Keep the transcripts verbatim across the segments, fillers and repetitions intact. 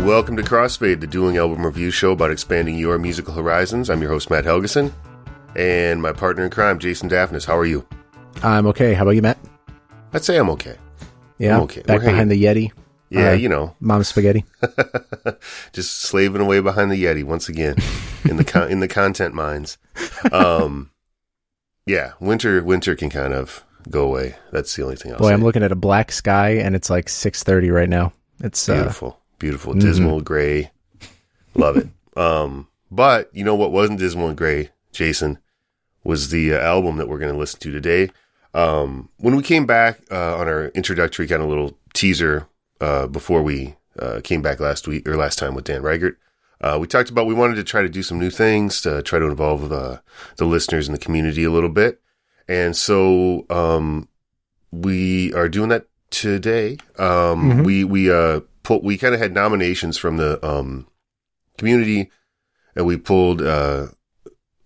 Welcome to Crossfade, the dueling album review show about expanding your musical horizons. I'm your host, Matt Helgeson, and my partner in crime, Jason Daphnis. How are you? I'm okay. How about you, Matt? I'd say I'm okay. Yeah, I'm okay. Back We're behind hanging. the Yeti. Yeah, uh, you know. Mom's spaghetti. Just slaving away behind the Yeti once again in the con- in the content mines. Um, yeah, winter winter can kind of go away. That's the only thing I'll Boy, say. I'm looking at a black sky, and it's like six thirty right now. It's beautiful, uh, beautiful, dismal, mm-hmm. gray. Love it. Um, but you know what wasn't dismal and gray, Jason, was the uh, album that we're going to listen to today. Um, when we came back uh, on our introductory kind of little teaser uh, before we uh, came back last week or last time with Dan Reichert, uh, we talked about we wanted to try to do some new things to try to involve the, the listeners and the community a little bit. And so um, we are doing that today. Um, mm-hmm. We we uh pull, we kind of had nominations from the um, community, and we pulled uh,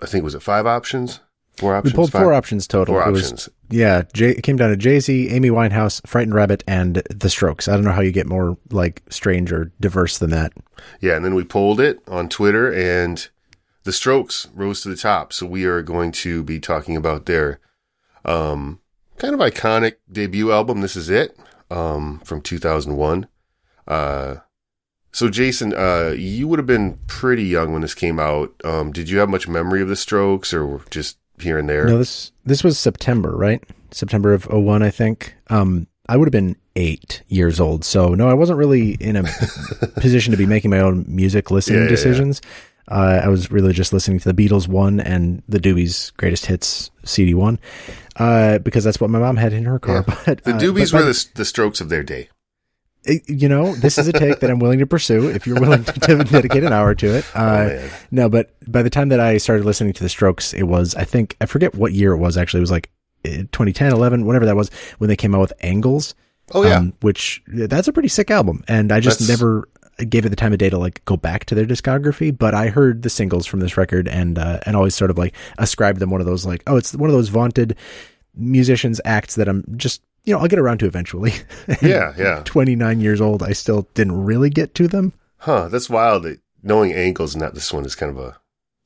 I think was it five options. Four options. We pulled five? four options total. Four it options. Was, yeah, Jay, it came down to Jay-Z, Amy Winehouse, Frightened Rabbit, and The Strokes. I don't know how you get more like strange or diverse than that. Yeah, and then we polled it on Twitter, and The Strokes rose to the top. So we are going to be talking about their um, kind of iconic debut album, This Is It, um, from two thousand one. Uh, so Jason, uh, you would have been pretty young when this came out. Um, did you have much memory of The Strokes, or just here and there? No, this this was September, right? September of oh one, I think. Um, I would have been eight years old. So no, I wasn't really in a position to be making my own music listening yeah, decisions. Yeah, yeah. Uh, I was really just listening to the Beatles one and the Doobies Greatest Hits C D one, uh, because that's what my mom had in her car. Yeah. But the Doobies uh, but were the, the Strokes of their day. It, you know, this is a take that I'm willing to pursue if you're willing to, to dedicate an hour to it. Uh, oh, no, but by the time that I started listening to the Strokes, it was, I think, I forget what year it was actually. It was like twenty ten, eleven, whatever that was, when they came out with Angles. Oh, yeah. Um, which, that's a pretty sick album. And I just that's... never... I gave it the time of day to like go back to their discography, but I heard the singles from this record and, uh, and always sort of like ascribed them one of those, like, oh, it's one of those vaunted musicians acts that I'm just, you know, I'll get around to eventually. Yeah. Yeah. twenty-nine years old. I still didn't really get to them. Huh. That's wild. That knowing Angles and not this one is kind of a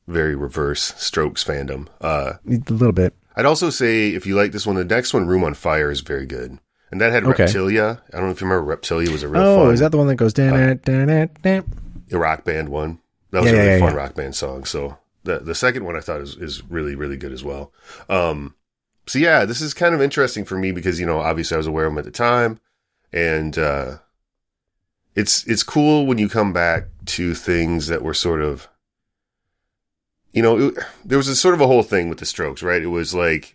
very reverse Strokes fandom. Uh, a little bit. I'd also say if you like this one, the next one, Room on Fire, is very good. And that had okay. Reptilia. I don't know if you remember. Reptilia was a real oh, fun. Oh, is that the one that goes down, uh, down, down, down? The rock band one. That was yeah, a really yeah, fun yeah. rock band song. So the the second one I thought is, is really, really good as well. Um, so yeah, this is kind of interesting for me because, you know, obviously I was aware of them at the time. And uh, it's it's cool when you come back to things that were sort of, you know, it, there was a sort of a whole thing with the Strokes, right? It was like,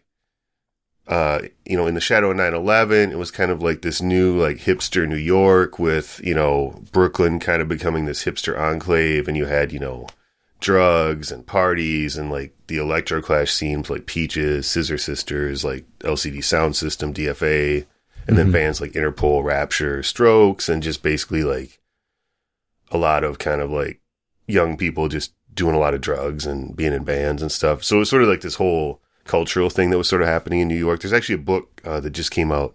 Uh, you know, in the shadow of nine eleven, it was kind of like this new, like, hipster New York with, you know, Brooklyn kind of becoming this hipster enclave. And you had, you know, drugs and parties and, like, the electroclash scenes, like Peaches, Scissor Sisters, like L C D Sound System, D F A, and mm-hmm. then bands like Interpol, Rapture, Strokes, and just basically, like, a lot of kind of, like, young people just doing a lot of drugs and being in bands and stuff. So it was sort of like this whole cultural thing that was sort of happening in New York. There's actually a book uh, that just came out.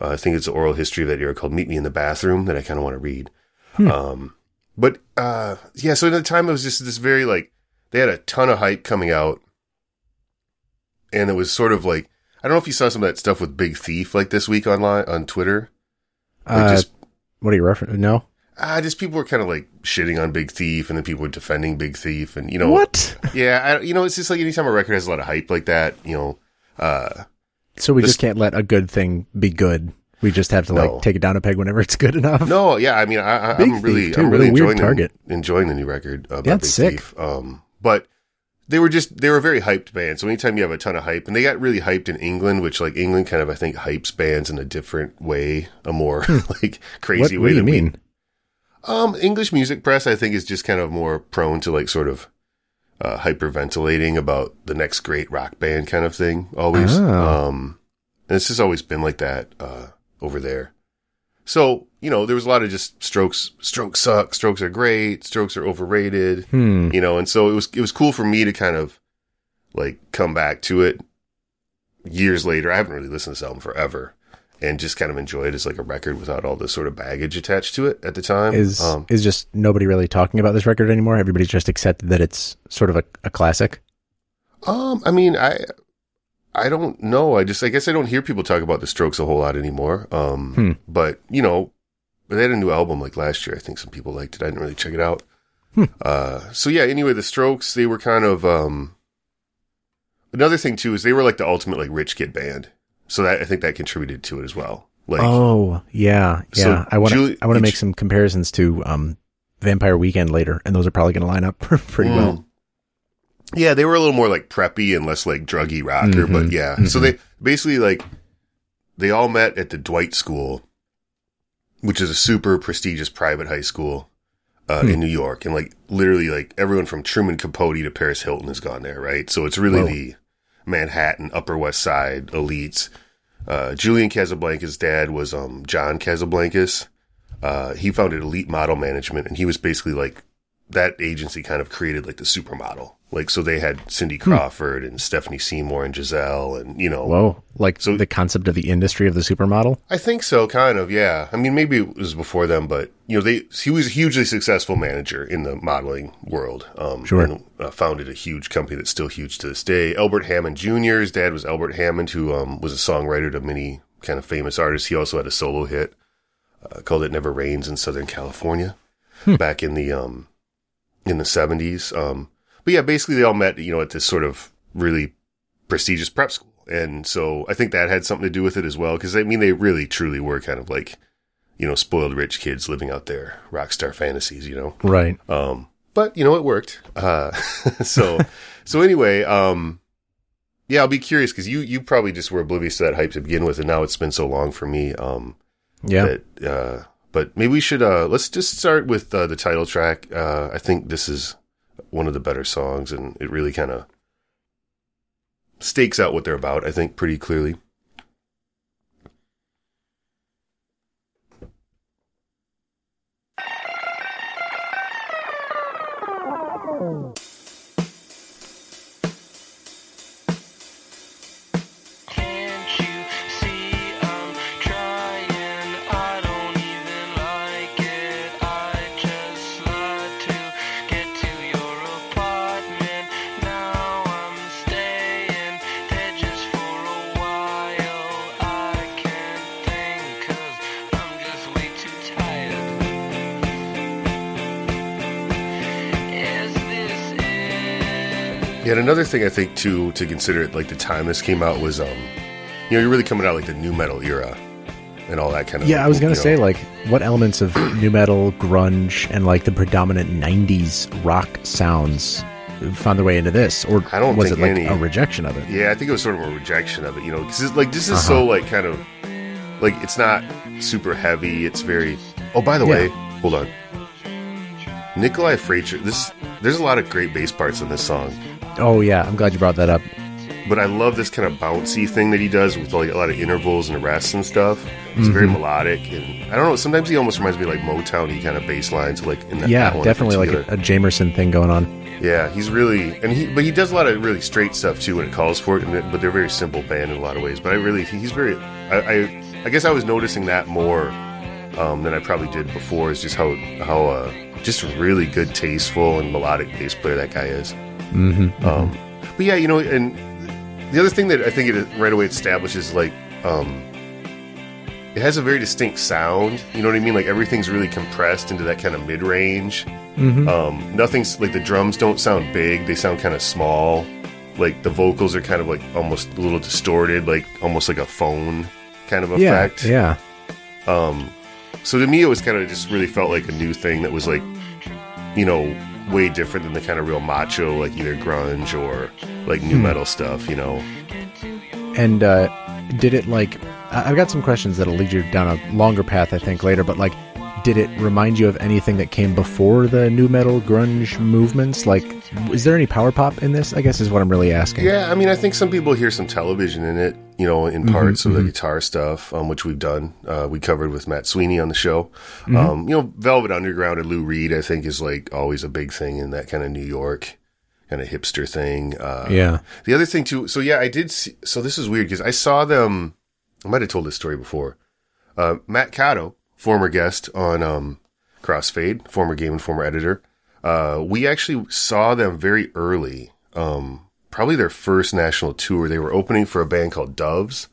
Uh, I think it's the oral history of that era called Meet Me in the Bathroom that I kind of want to read. Hmm. Um, but uh, yeah, so at the time it was just this very like, they had a ton of hype coming out. And it was sort of like, I don't know if you saw some of that stuff with Big Thief like this week online on Twitter. Uh, just, what are you referencing? No. Uh, just people were kind of like shitting on Big Thief, and then people were defending Big Thief, and you know what? Yeah, I, you know, it's just like anytime a record has a lot of hype like that, you know. Uh, so we this, just can't let a good thing be good. We just have to no. like take it down a peg whenever it's good enough. No, yeah, I mean, I, I, I'm really, too, I'm really enjoying the, enjoying the new record. About yeah, that's Big sick. Thief. Um, but they were just they were a very hyped band. So anytime you have a ton of hype, and they got really hyped in England, which like England kind of I think hypes bands in a different way, a more like crazy what, way. What do you mean? We, Um, English music press, I think, is just kind of more prone to like sort of uh, hyperventilating about the next great rock band kind of thing. Always, oh. um, and it's just always been like that uh, over there. So you know, there was a lot of just Strokes. Strokes suck. Strokes are great. Strokes are overrated. Hmm. You know, and so it was it was cool for me to kind of like come back to it years later. I haven't really listened to this album forever, and just kind of enjoy it as like a record without all the sort of baggage attached to it at the time. Is um, is just nobody really talking about this record anymore? Everybody's just accepted that it's sort of a, a classic? Um, I mean, I I don't know. I just I guess I don't hear people talk about The Strokes a whole lot anymore. Um, hmm. But, you know, they had a new album like last year. I think some people liked it. I didn't really check it out. Hmm. Uh, so, yeah, anyway, The Strokes, they were kind of... Um, another thing, too, is they were like the ultimate like rich kid band. So that I think that contributed to it as well. Like, oh, yeah, yeah. So I want to I want to make some comparisons to um, Vampire Weekend later, and those are probably going to line up pretty mm. well. Yeah, they were a little more like preppy and less like druggy rocker, mm-hmm. but yeah. Mm-hmm. So they basically like they all met at the Dwight School, which is a super prestigious private high school uh, hmm. in New York, and like literally like everyone from Truman Capote to Paris Hilton has gone there, right? So it's really Whoa. the Manhattan, Upper West Side elites. Uh, Julian Casablancas' dad was um, John Casablancas. Uh, he founded Elite Model Management, and he was basically like that agency kind of created like the supermodel. Like, so they had Cindy Crawford hmm. and Stephanie Seymour and Giselle, and you know, whoa, like so, the concept of the industry of the supermodel. I think so, kind of. Yeah, I mean, maybe it was before them, but you know, they he was a hugely successful manager in the modeling world. Um, sure, and, uh, founded a huge company that's still huge to this day. Albert Hammond Junior His dad was Albert Hammond, who um, was a songwriter to many kind of famous artists. He also had a solo hit uh, called "It Never Rains in Southern California" hmm. back in the um. in the seventies. Um, but yeah, basically they all met, you know, at this sort of really prestigious prep school. And so I think that had something to do with it as well. Cause I mean, they really truly were kind of like, you know, spoiled rich kids living out their rock star fantasies, you know? Right. Um, but you know, it worked. Uh, so, so anyway, um, yeah, I'll be curious cause you, you probably just were oblivious to that hype to begin with. And now it's been so long for me. Um, yeah. That, uh, But maybe we should, uh, let's just start with uh, the title track. Uh, I think this is one of the better songs, and it really kind of stakes out what they're about, I think, pretty clearly. And another thing I think too to consider at like the time this came out was um you know, you're really coming out like the nu metal era and all that kind of yeah like, I was gonna say know. like what elements of nu metal, grunge, and like the predominant nineties rock sounds found their way into this, or I don't was think it like any. a rejection of it? Yeah, I think it was sort of a rejection of it, you know, because like this is uh-huh. so like kind of like it's not super heavy, it's very oh by the yeah. way hold on Nikolai Fraiture, this there's a lot of great bass parts in this song. Oh, yeah. I'm glad you brought that up. But I love this kind of bouncy thing that he does with like a lot of intervals and arrests and stuff. It's mm-hmm. very melodic. And I don't know. Sometimes he almost reminds me of like Motown-y kind of bass lines. Like in that, yeah, that one definitely like a, a Jamerson thing going on. Yeah, he's really... and he, But he does a lot of really straight stuff, too, when it calls for it. And it but they're a very simple band in a lot of ways. But I really... He's very... I I, I guess I was noticing that more um, than I probably did before. Is just how... how uh, just really good, tasteful, and melodic bass player that guy is. Mm-hmm. Um, but yeah, you know, and the other thing that I think it right away establishes, like, um, it has a very distinct sound. You know what I mean? Like everything's really compressed into that kind of mid-range. Mm-hmm. Um, nothing's like the drums don't sound big; they sound kind of small. Like the vocals are kind of like almost a little distorted, like almost like a phone kind of yeah, effect. Yeah. Um. So to me, it was kind of just really felt like a new thing that was like, you know. way different than the kind of real macho, like either grunge or like nu metal stuff, you know. And uh, did it like? I've got some questions that'll lead you down a longer path, I think, later. But like, did it remind you of anything that came before the nu metal grunge movements? Like, is there any power pop in this? I guess is what I'm really asking. Yeah, I mean, I think some people hear some Television in it, you know, in parts mm-hmm, of mm-hmm. the guitar stuff, um, which we've done. Uh, we covered with Matt Sweeney on the show. Mm-hmm. Um, you know, Velvet Underground and Lou Reed, I think, is like always a big thing in that kind of New York kind of hipster thing. Uh, yeah. The other thing too, so yeah, I did see, so this is weird because I saw them I might have told this story before. Uh, Matt Cato, former guest on um, Crossfade, former Game Informer editor. Uh, we actually saw them very early, um, probably their first national tour. They were opening for a band called Doves.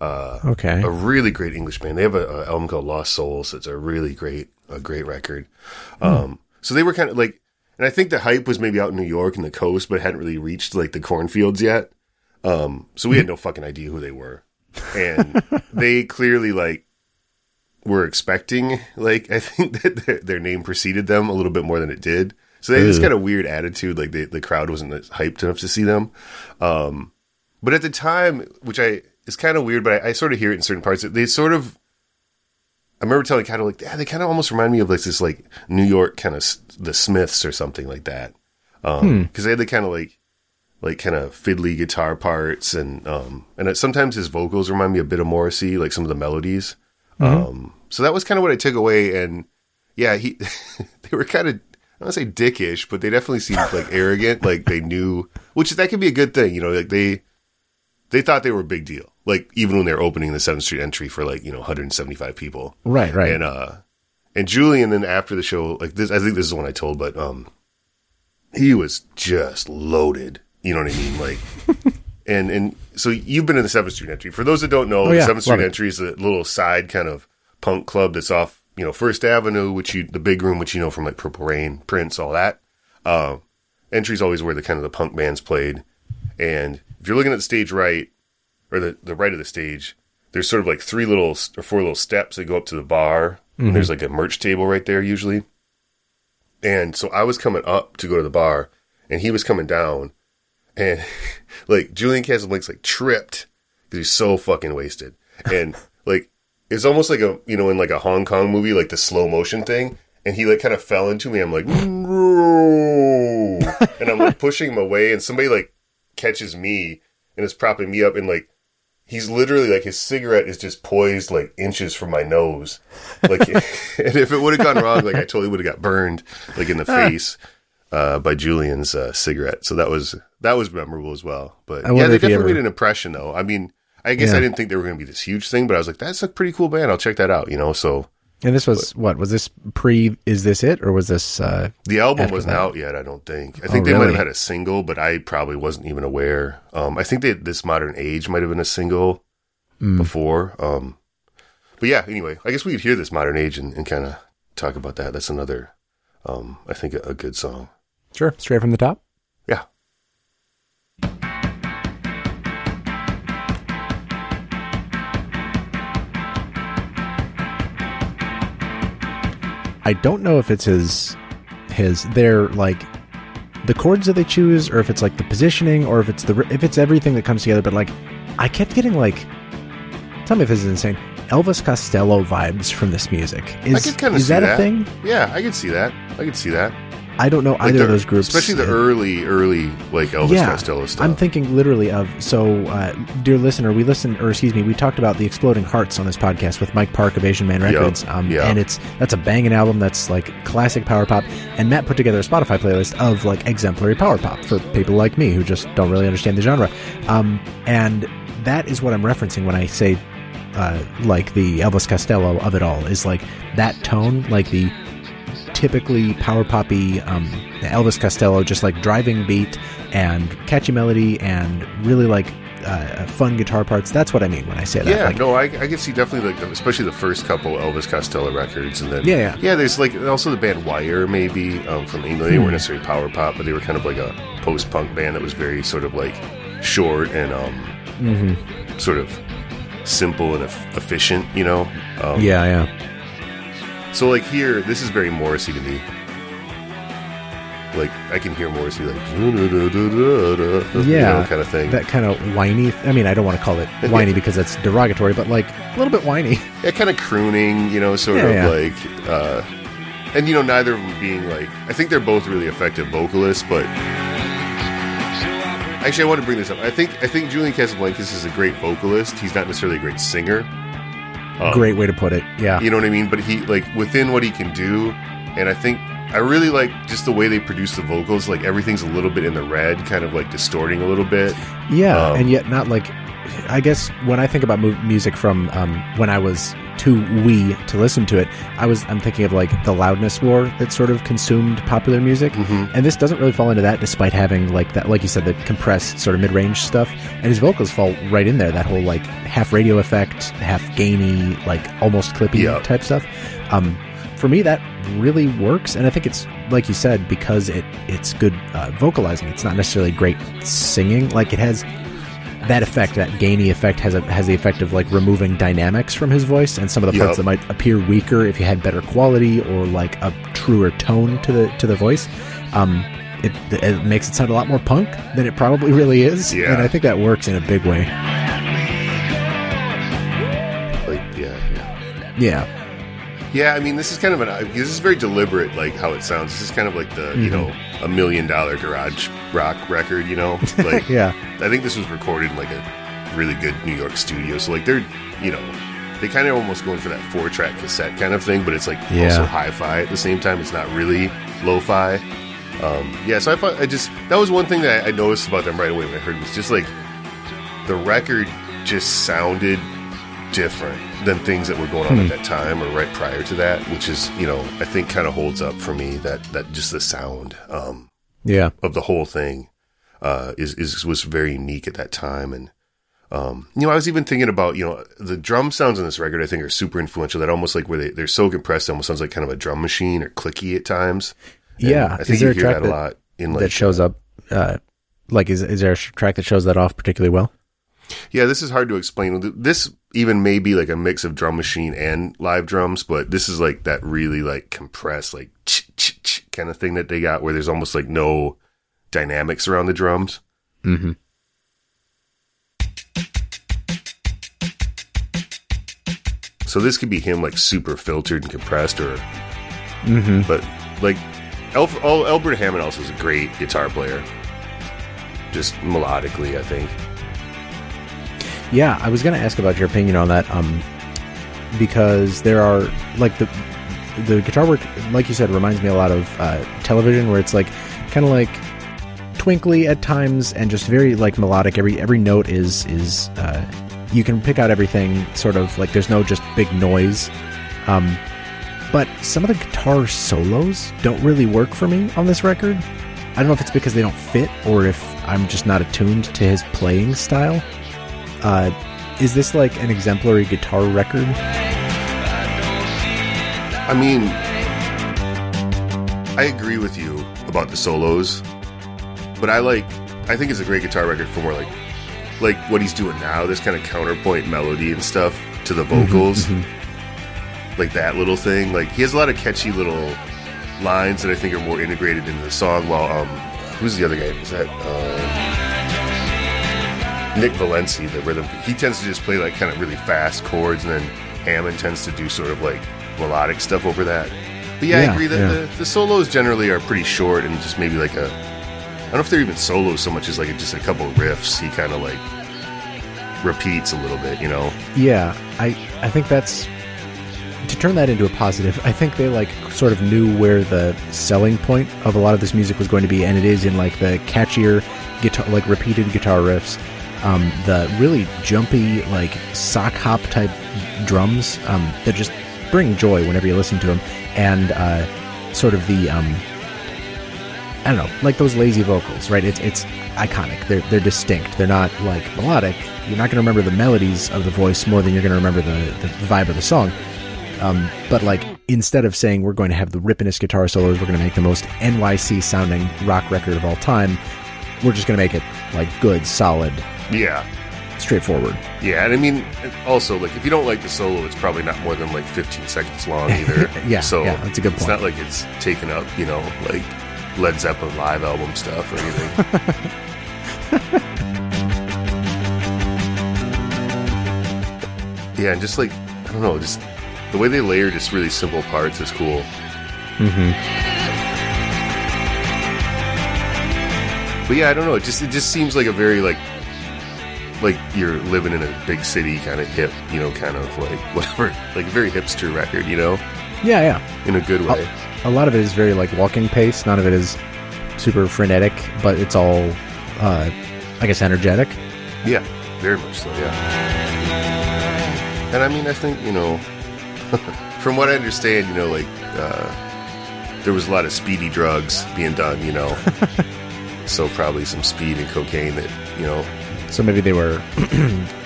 Uh, okay. A really great English band. They have a, a album called Lost Souls. It's a really great, a great record. Hmm. Um, so they were kind of like, and I think the hype was maybe out in New York and the coast, but hadn't really reached like the cornfields yet. Um, so we had no fucking idea who they were. And they clearly like were expecting, like, I think that their, their name preceded them a little bit more than it did. So they Ew. just got a weird attitude. Like they, the crowd wasn't hyped enough to see them. Um, but at the time, which I, it's kind of weird, but I, I sort of hear it in certain parts. They sort of, I remember telling kind of like, yeah, they kind of almost remind me of like this, like New York kind of the Smiths or something like that. Um, hmm. cause they had the kind of like, like kind of fiddly guitar parts. And, um, and it, sometimes his vocals remind me a bit of Morrissey, like some of the melodies. Mm-hmm. Um, so that was kind of what I took away. And yeah, he, they were kind of, I don't want to say dickish, but they definitely seemed like arrogant. Like they knew, which that could be a good thing. You know, like they, they thought they were a big deal. Like even when they were opening the seventh Street Entry for like, you know, one hundred seventy-five people. Right. Right. And, uh, and Julian then after the show, like this, I think this is the one I told, but, um, he was just loaded. You know what I mean? Like, and, and so you've been in the seventh Street Entry. For those that don't know, oh, yeah. the seventh Street Love Entry it. is a little side kind of punk club that's off, you know, First Avenue, which you, the big room, which you know from like Purple Rain, Prince, all that. Uh, Entry's always where the kind of the punk bands played. And if you're looking at the stage right, or the, the right of the stage, there's sort of like three little, or four little steps that go up to the bar. Mm-hmm. And there's like a merch table right there usually. And so I was coming up to go to the bar, and he was coming down. And like Julian Casablancas like tripped because he's so fucking wasted. And like, it's almost like a, you know, in like a Hong Kong movie, like the slow motion thing. And he like kind of fell into me. I'm like, no. And I'm like pushing him away. And somebody like catches me and is propping me up. And like, he's literally like, his cigarette is just poised like inches from my nose. Like, and if it would have gone wrong, like I totally would have got burned like in the face. Uh, by Julian's uh, cigarette, so that was that was memorable as well. But yeah, they definitely ever... made an impression, though. I mean, I guess yeah. I didn't think they were going to be this huge thing, but I was like, "That's a pretty cool band. I'll check that out." You know, so. And this was but, what was this pre? Is this it, or was this uh, the album wasn't that? out yet? I don't think. I think oh, they really? might have had a single, but I probably wasn't even aware. Um, I think they, This Modern Age might have been a single mm. before. Um, but yeah, anyway, I guess we could hear This Modern Age and, and kind of talk about that. That's another, um, I think, a, a good song. Sure. Straight from the top? Yeah. I don't know if it's his, his, they're like the chords that they choose, or if it's like the positioning, or if it's the, if it's everything that comes together. But like, I kept getting like, tell me if this is insane, Elvis Costello vibes from this music. Is, I could kind of see that. Is that a thing? Yeah, I could see that. I could see that. I don't know either like the, of those groups. Especially the early, early, like, Elvis yeah, Costello stuff. I'm thinking literally of, so, uh, dear listener, we listened, or excuse me, we talked about The Exploding Hearts on this podcast with Mike Park of Asian Man Records. Yep, um, yep. And it's, that's a banging album that's, like, classic power pop. And Matt put together a Spotify playlist of, like, exemplary power pop for people like me who just don't really understand the genre. Um, and that is what I'm referencing when I say, uh, like, the Elvis Costello of it all is, like, that tone, like, the typically power poppy um, Elvis Costello, just like driving beat and catchy melody and really like uh, fun guitar parts. That's what I mean when I say that. Yeah, like, no, I, I can see definitely like especially the first couple Elvis Costello records, and then yeah, yeah, yeah there's like also the band Wire maybe um, from England. They weren't necessarily power pop, but they were kind of like a post punk band that was very sort of like short and um, mm-hmm. sort of simple and e- efficient. You know? Um, yeah, yeah. So, like, here, this is very Morrissey to me. Like, I can hear Morrissey, like, yeah, you know, kind of thing. That kind of whiny. Th- I mean, I don't want to call it whiny because that's derogatory, but, like, a little bit whiny. Yeah, kind of crooning, you know, sort yeah, of yeah. like. Uh, and, you know, neither of them being, like. I think they're both really effective vocalists, but. Actually, I want to bring this up. I think I think Julian Casablancas is a great vocalist, he's not necessarily a great singer. Um, Great way to put it, yeah. You know what I mean? But he, like, within what he can do, and I think, I really like just the way they produce the vocals, like, everything's a little bit in the red, kind of, like, distorting a little bit. Yeah, um, and yet not, like, I guess when I think about mu- music from um, when I was too wee to listen to it, I was I'm thinking of like the loudness war that sort of consumed popular music, mm-hmm. and this doesn't really fall into that, despite having like that, like you said, the compressed sort of mid-range stuff, and his vocals fall right in there. That whole like half radio effect, half gainy, like almost clippy yep. type stuff. Um, for me, that really works, and I think it's like you said because it it's good uh, vocalizing. It's not necessarily great singing. Like it has. That effect, that gainy effect, has a, has the effect of like removing dynamics from his voice, and some of the yep. parts that might appear weaker if you had better quality or like a truer tone to the to the voice. Um, it, it makes it sound a lot more punk than it probably really is, yeah. and I think that works in a big way. Like yeah, yeah, yeah. yeah I mean, this is kind of an this is very deliberate, like how it sounds. This is kind of like the mm-hmm. you know a million dollar garage rock record, you know, like yeah. I think this was recorded in like a really good New York studio, so like they're, you know, they kind of almost going for that four track cassette kind of thing, but it's like yeah. also hi-fi at the same time. It's not really lo-fi. Um, yeah, so I thought I just that was one thing that I noticed about them right away when I heard it, was just like the record just sounded different than things that were going on hmm. at that time or right prior to that, which is, you know, I think kind of holds up for me, that that just the sound um, yeah of the whole thing. Uh, is, is, was very unique at that time. And, um, you know, I was even thinking about, you know, the drum sounds on this record, I think, are super influential. That almost like where they, they're so compressed, it almost sounds like kind of a drum machine or clicky at times. And yeah. I think you hear that a lot in like, that shows up, uh, like, is, is there a track that shows that off particularly well? Yeah, this is hard to explain. This even may be like a mix of drum machine and live drums, but this is like that really like compressed, like kind of thing that they got where there's almost like no dynamics around the drums. Mm-hmm. So this could be him like super filtered and compressed, or mm-hmm. but like Elf- oh, Albert Hammond also is a great guitar player, just melodically, I think. Yeah, I was gonna ask about your opinion on that, um, because there are like the the guitar work, like you said, reminds me a lot of uh, Television, where it's like kind of like twinkly at times and just very like melodic. Every every note is is uh you can pick out everything, sort of like there's no just big noise, um but some of the guitar solos don't really work for me on this record. I don't know if it's because they don't fit or if I'm just not attuned to his playing style. Uh is this like an exemplary guitar record? I mean, I agree with you about the solos, but I like, I think it's a great guitar record for more like, like what he's doing now, this kind of counterpoint melody and stuff to the vocals, mm-hmm, mm-hmm. like that little thing. Like he has a lot of catchy little lines that I think are more integrated into the song. While um, who's the other guy? Is that uh, Nick Valenci, the rhythm? He tends to just play like kind of really fast chords, and then Hammond tends to do sort of like melodic stuff over that. But yeah, yeah I agree that yeah. the, the solos generally are pretty short and just maybe like a. I don't know if they're even solos so much as like just a couple of riffs he kind of like repeats a little bit, you know? Yeah, I, I think that's, to turn that into a positive, I think they like sort of knew where the selling point of a lot of this music was going to be, and it is in like the catchier guitar, like repeated guitar riffs, um, the really jumpy like sock hop type drums um, that just bring joy whenever you listen to them, and uh, sort of the... Um, I don't know, like those lazy vocals, right? It's it's iconic. They're they're distinct. They're not like melodic. You're not going to remember the melodies of the voice more than you're going to remember the, the vibe of the song. Um, but like instead of saying we're going to have the rippinest guitar solos, we're going to make the most N Y C sounding rock record of all time, we're just going to make it like good, solid, yeah, straightforward. Yeah, and I mean also like if you don't like the solo, it's probably not more than like fifteen seconds long either. yeah, so yeah, that's a good point. It's not like it's taken up, you know, like Led Zeppelin live album stuff or anything. Yeah, and just like, I don't know, just the way they layer just really simple parts is cool. Mm-hmm. But yeah, I don't know, it just it just seems like a very like like you're living in a big city kind of hip, you know, kind of like whatever, like very hipster record, you know? Yeah, yeah. In a good way. I'll- A lot of it is very, like, walking pace. None of it is super frenetic, but it's all, uh, I guess, energetic. Yeah. Very much so, yeah. And I mean, I think, you know, from what I understand, you know, like, uh, there was a lot of speedy drugs being done, you know. So probably some speed and cocaine that, you know. So maybe they were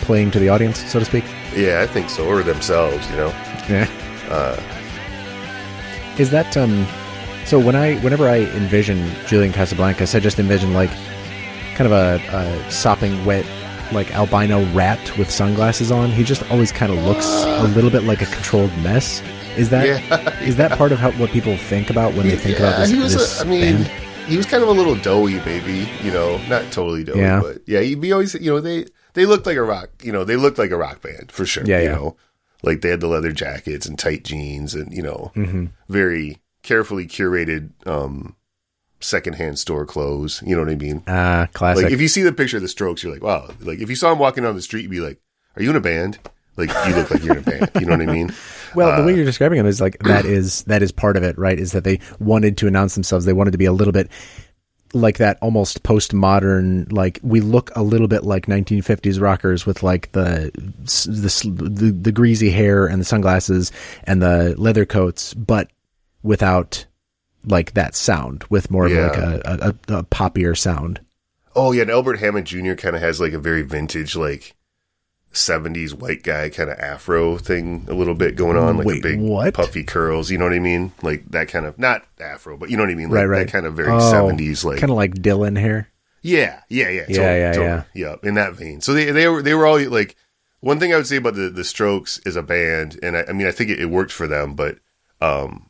playing to the audience, so to speak? Yeah, I think so. Or themselves, you know. Yeah. Uh, Is that, um... So when I, whenever I envision Julian Casablancas, I just envision, like, kind of a, a sopping wet, like, albino rat with sunglasses on. He just always kind of looks a little bit like a controlled mess. Is that yeah, is that yeah. part of how, what people think about when they think yeah, about this, he was this a, I mean, band? He was kind of a little doughy, maybe, you know, not totally doughy, yeah. but yeah, he'd be always, you know, they, they looked like a rock, you know, they looked like a rock band for sure. Yeah, you yeah. know, like they had the leather jackets and tight jeans and, you know, mm-hmm. very carefully curated, um, secondhand store clothes. You know what I mean? Ah, uh, classic. Like if you see the picture of the Strokes, you're like, wow. Like if you saw him walking down the street, you'd be like, are you in a band? Like you look like you're in a band. You know what I mean? Well, uh, the way you're describing them is like, that is, that is part of it, right? Is that they wanted to announce themselves. They wanted to be a little bit like that almost postmodern, like we look a little bit like nineteen fifties rockers with like the, the, the, the greasy hair and the sunglasses and the leather coats, but without like that sound, with more of yeah. like a, a, a poppier sound. Oh yeah. And Albert Hammond Junior kind of has like a very vintage, like seventies white guy kind of afro thing a little bit going on, like Wait, a big what? puffy curls. You know what I mean? Like that kind of, not afro, but you know what I mean? Like right, right. that kind of very seventies, oh, like kind of like Dylan hair. Yeah. Yeah. Yeah. Totally, yeah. Yeah, totally, yeah. Yeah. In that vein. So they, they were, they were all like, one thing I would say about the, the Strokes is a band. And I, I mean, I think it, it worked for them, but, um,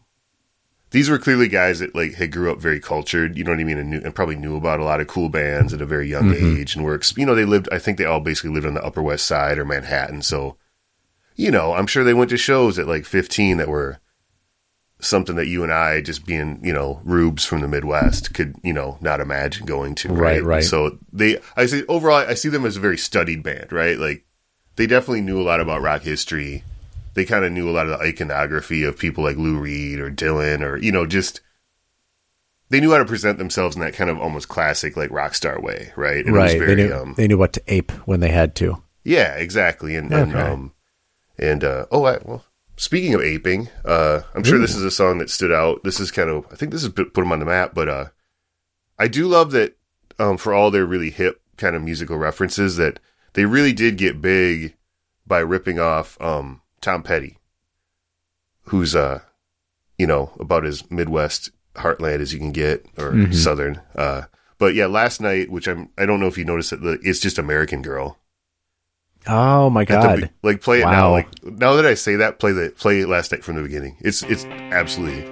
these were clearly guys that like had grew up very cultured, you know what I mean, and, knew, and probably knew about a lot of cool bands at a very young mm-hmm. age, and were, you know, they lived. I think they all basically lived on the Upper West Side or Manhattan, so you know, I'm sure they went to shows at like fifteen that were something that you and I, just being, you know, rubes from the Midwest, could, you know, not imagine going to. Right, right. right. So they, I say overall, I see them as a very studied band, right? Like they definitely knew a lot about rock history. They kind of knew a lot of the iconography of people like Lou Reed or Dylan or, you know, just, they knew how to present themselves in that kind of almost classic, like rock star way. Right. And right. It was very, they, knew, um, they knew what to ape when they had to. Yeah, exactly. And, okay. and, um, and, uh, oh, I, well, speaking of aping, uh, I'm Ooh. sure this is a song that stood out. This is kind of, I think this is put them on the map, but, uh, I do love that, um, for all their really hip kind of musical references, that they really did get big by ripping off, um, Tom Petty, who's, uh, you know, about as Midwest heartland as you can get, or mm-hmm. Southern. Uh, but yeah, Last Night, which I'm, I don't know if you noticed it, it's just American Girl. Oh my God. Be- like play it wow. now. Like now that I say that, play the, play it Last Night from the beginning. It's, it's absolutely.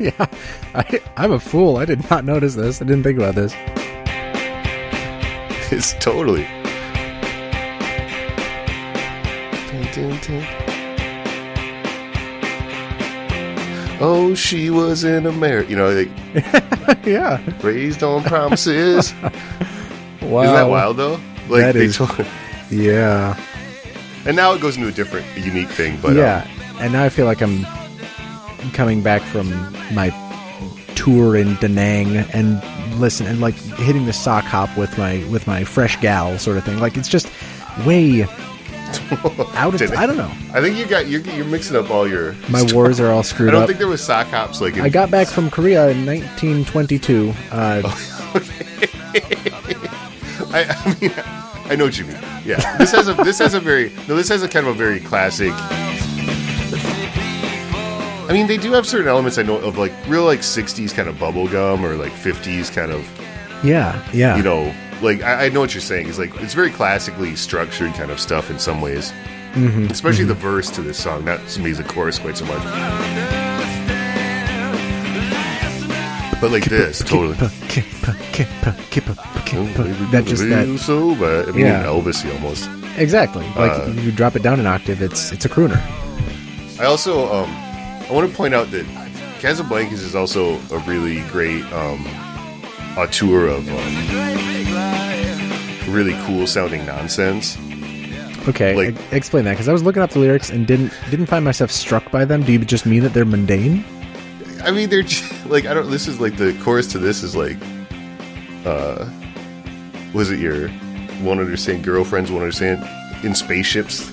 yeah. I, I'm a fool. I did not notice this. I didn't think about this. It's totally. Oh, she was in America. You know, like, yeah, raised on promises. Wow, isn't that wild though? Like that they is, told- yeah. And now it goes into a different, unique thing. But yeah, um, and now I feel like I'm coming back from my tour in Da Nang and listen and like hitting the sock hop with my with my fresh gal sort of thing. Like it's just way. Out of t- I don't know. I think you got you're, you're mixing up all your. My stories. Wars are all screwed up. I don't up. think there was sock hops like. In- I got back from Korea in nineteen twenty-two. Uh, oh, okay. I, I mean, I know what you mean. Yeah, this has a this has a very no. This has a kind of a very classic. I mean, they do have certain elements I know of, like real like sixties kind of bubblegum or like fifties kind of. Yeah. Yeah. You know. Like, I, I know what you're saying. It's like, it's very classically structured kind of stuff in some ways. Mm-hmm. Especially mm-hmm. the verse to this song. Not somebody's a chorus quite so much. But like this, totally. That just that. So bad. I mean, yeah. Elvis-y almost. Exactly. Like, uh, you drop it down an octave, it's it's a crooner. I also, um, I want to point out that Casablancas is also a really great, um, auteur of, um, really cool sounding nonsense. Okay, like, I, explain that, because I was looking up the lyrics and didn't didn't find myself struck by them. Do you just mean that they're mundane? I mean, they're just, like I don't. This is like the chorus to this is like, uh, was it your won't understand girlfriends won't understand in spaceships?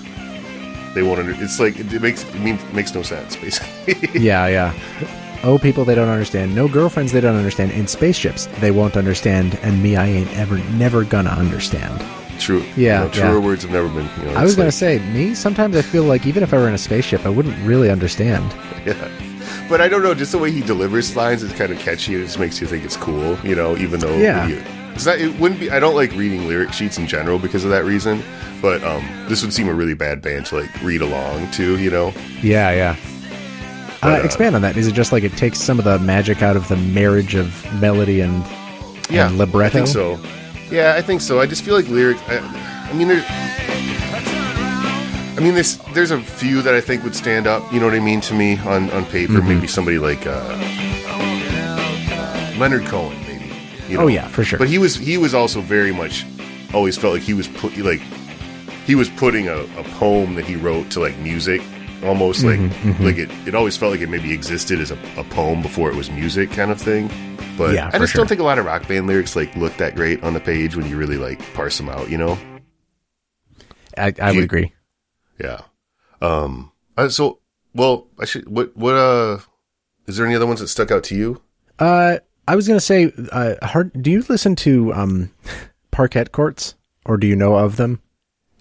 They won't under, it's like it makes it mean makes no sense basically. yeah, yeah. Oh, people they don't understand. No girlfriends they don't understand. In spaceships they won't understand, and me I ain't ever never gonna understand. True. Yeah. You know, truer yeah. words have never been. You know, I was gonna like, say me. Sometimes I feel like even if I were in a spaceship, I wouldn't really understand. Yeah. But I don't know. Just the way he delivers lines is kind of catchy. It just makes you think it's cool. You know, even though yeah. you, it's not. It wouldn't be. I don't like reading lyric sheets in general because of that reason. But um, this would seem a really bad band to like read along to. You know. Yeah. Yeah. But, uh, expand uh, on that. Is it just like it takes some of the magic out of the marriage of melody and, yeah, and libretto? I think so. Yeah, I think so. I just feel like lyrics... I, I mean, there's... I mean, there's, there's a few that I think would stand up, you know what I mean, to me on, on paper. Mm-hmm. Maybe somebody like uh, uh, Leonard Cohen, maybe. You know? Oh, yeah, for sure. But he was he was also very much... Always felt like he was put, like he was putting a, a poem that he wrote to, like, music. Almost mm-hmm, like... Mm-hmm. like it, it always felt like it maybe existed as a, a poem before it was music kind of thing. But yeah, I just sure. don't think a lot of rock band lyrics like look that great on the page when you really like parse them out, you know? I, I would you, agree. Yeah. Um, I, so, well, I should, what, what, uh, is there any other ones that stuck out to you? Uh, I was going to say, uh, hard, do you listen to, um, Parquet Courts or do you know of them?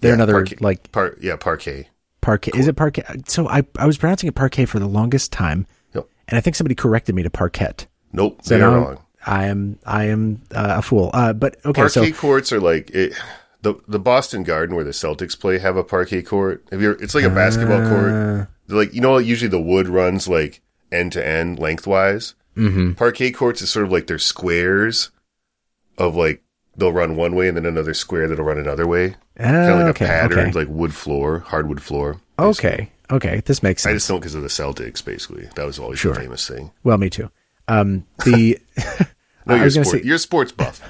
They're yeah, another parquet, like, par, yeah, Parquet. Parquet. Court. Is it Parquet? So I, I was pronouncing it Parquet for the longest time. Yep. And I think somebody corrected me to Parquet. Nope, so they're wrong. I am, I am uh, a fool. Uh, but okay, parquet so parquet courts are like it, the the Boston Garden where the Celtics play have a parquet court. Have you ever, it's like a basketball uh, court. They're like you know, usually the wood runs like end to end lengthwise. Mm-hmm. Parquet courts is sort of like they're squares of like they'll run one way and then another square that'll run another way. Uh, kind of like okay, a pattern, okay. like wood floor, hardwood floor. Basically. Okay, okay, this makes sense. I just don't because of the Celtics. Basically, that was always sure. the famous thing. Well, me too. Um, the, no, you're, I was gonna sport, say, you're a sports buff.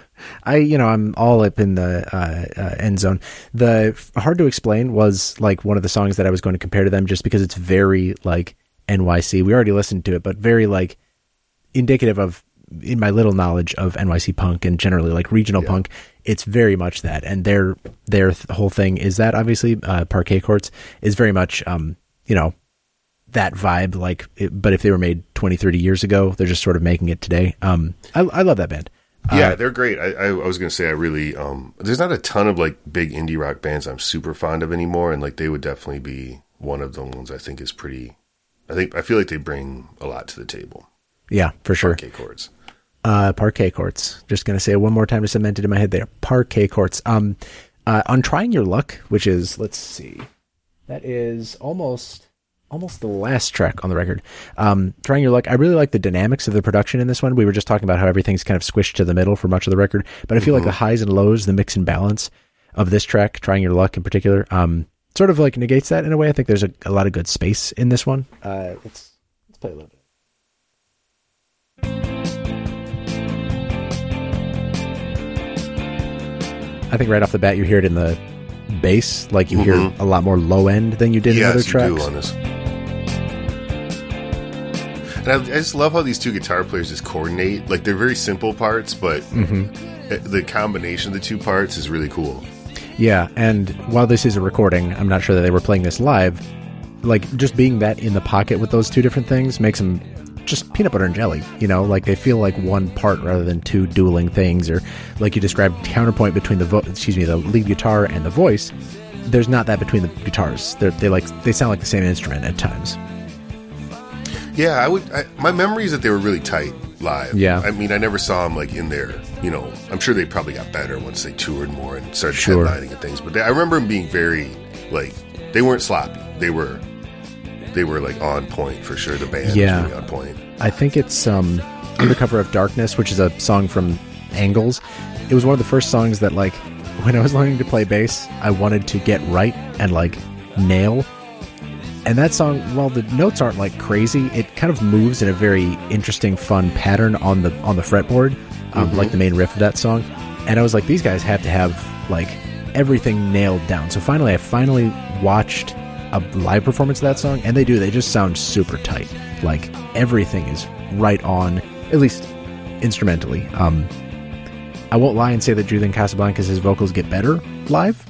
I, you know, I'm all up in the, uh, uh, end zone. The Hard to Explain was like one of the songs that I was going to compare to them just because it's very like N Y C. We already listened to it, but very like indicative of in my little knowledge of N Y C punk and generally like regional yeah. punk. It's very much that. And their, their th- whole thing is that obviously, uh, Parquet Courts is very much, um, you know, that vibe, like, it, but if they were made twenty, thirty years ago, they're just sort of making it today. Um, I, I love that band. Yeah, uh, they're great. I, I, I was going to say, I really, um, there's not a ton of like big indie rock bands I'm super fond of anymore. And like, they would definitely be one of the ones I think is pretty, I think, I feel like they bring a lot to the table. Yeah, for sure. Parquet Courts. Uh, Parquet Courts. Just going to say it one more time to cement it in my head there. Parquet Courts. Um, uh, on Trying Your Luck, which is, let's see, that is almost... almost the last track on the record. Um, Trying Your Luck. I really like the dynamics of the production in this one. We were just talking about how everything's kind of squished to the middle for much of the record, but I feel mm-hmm. like the highs and lows, the mix and balance of this track, Trying Your Luck in particular, um, sort of like negates that in a way. I think there's a, a lot of good space in this one. Uh, let's, let's play a little bit. I think right off the bat, you hear it in the bass. Like you mm-hmm. hear a lot more low end than you did yes, in other tracks. Yes, you do on this. And I, I just love how these two guitar players just coordinate. Like, they're very simple parts, but mm-hmm. the combination of the two parts is really cool. Yeah, and while this is a recording, I'm not sure that they were playing this live. Like, just being that in the pocket with those two different things makes them just peanut butter and jelly, you know? Like, they feel like one part rather than two dueling things. Or, like you described, counterpoint between the vo- excuse me, the lead guitar and the voice. There's not that between the guitars. They're, they like they sound like the same instrument at times. Yeah, I would. I, my memory is that they were really tight live. Yeah, I mean, I never saw them like in there. You know, I'm sure they probably got better once they toured more and started sure. headlining and things. But they, I remember them being very like they weren't sloppy. They were, they were like on point for sure. The band yeah. was really on point. I think it's um, Under Cover of Darkness, which is a song from Angles. It was one of the first songs that like when I was learning to play bass, I wanted to get right and like nail. And that song, while the notes aren't like crazy, it kind of moves in a very interesting, fun pattern on the on the fretboard, um, mm-hmm. like the main riff of that song. And I was like, these guys have to have like everything nailed down. So finally, I finally watched a live performance of that song, and they do. They just sound super tight. Like everything is right on, at least instrumentally. Um, I won't lie and say that Julian Casablancas' vocals get better live.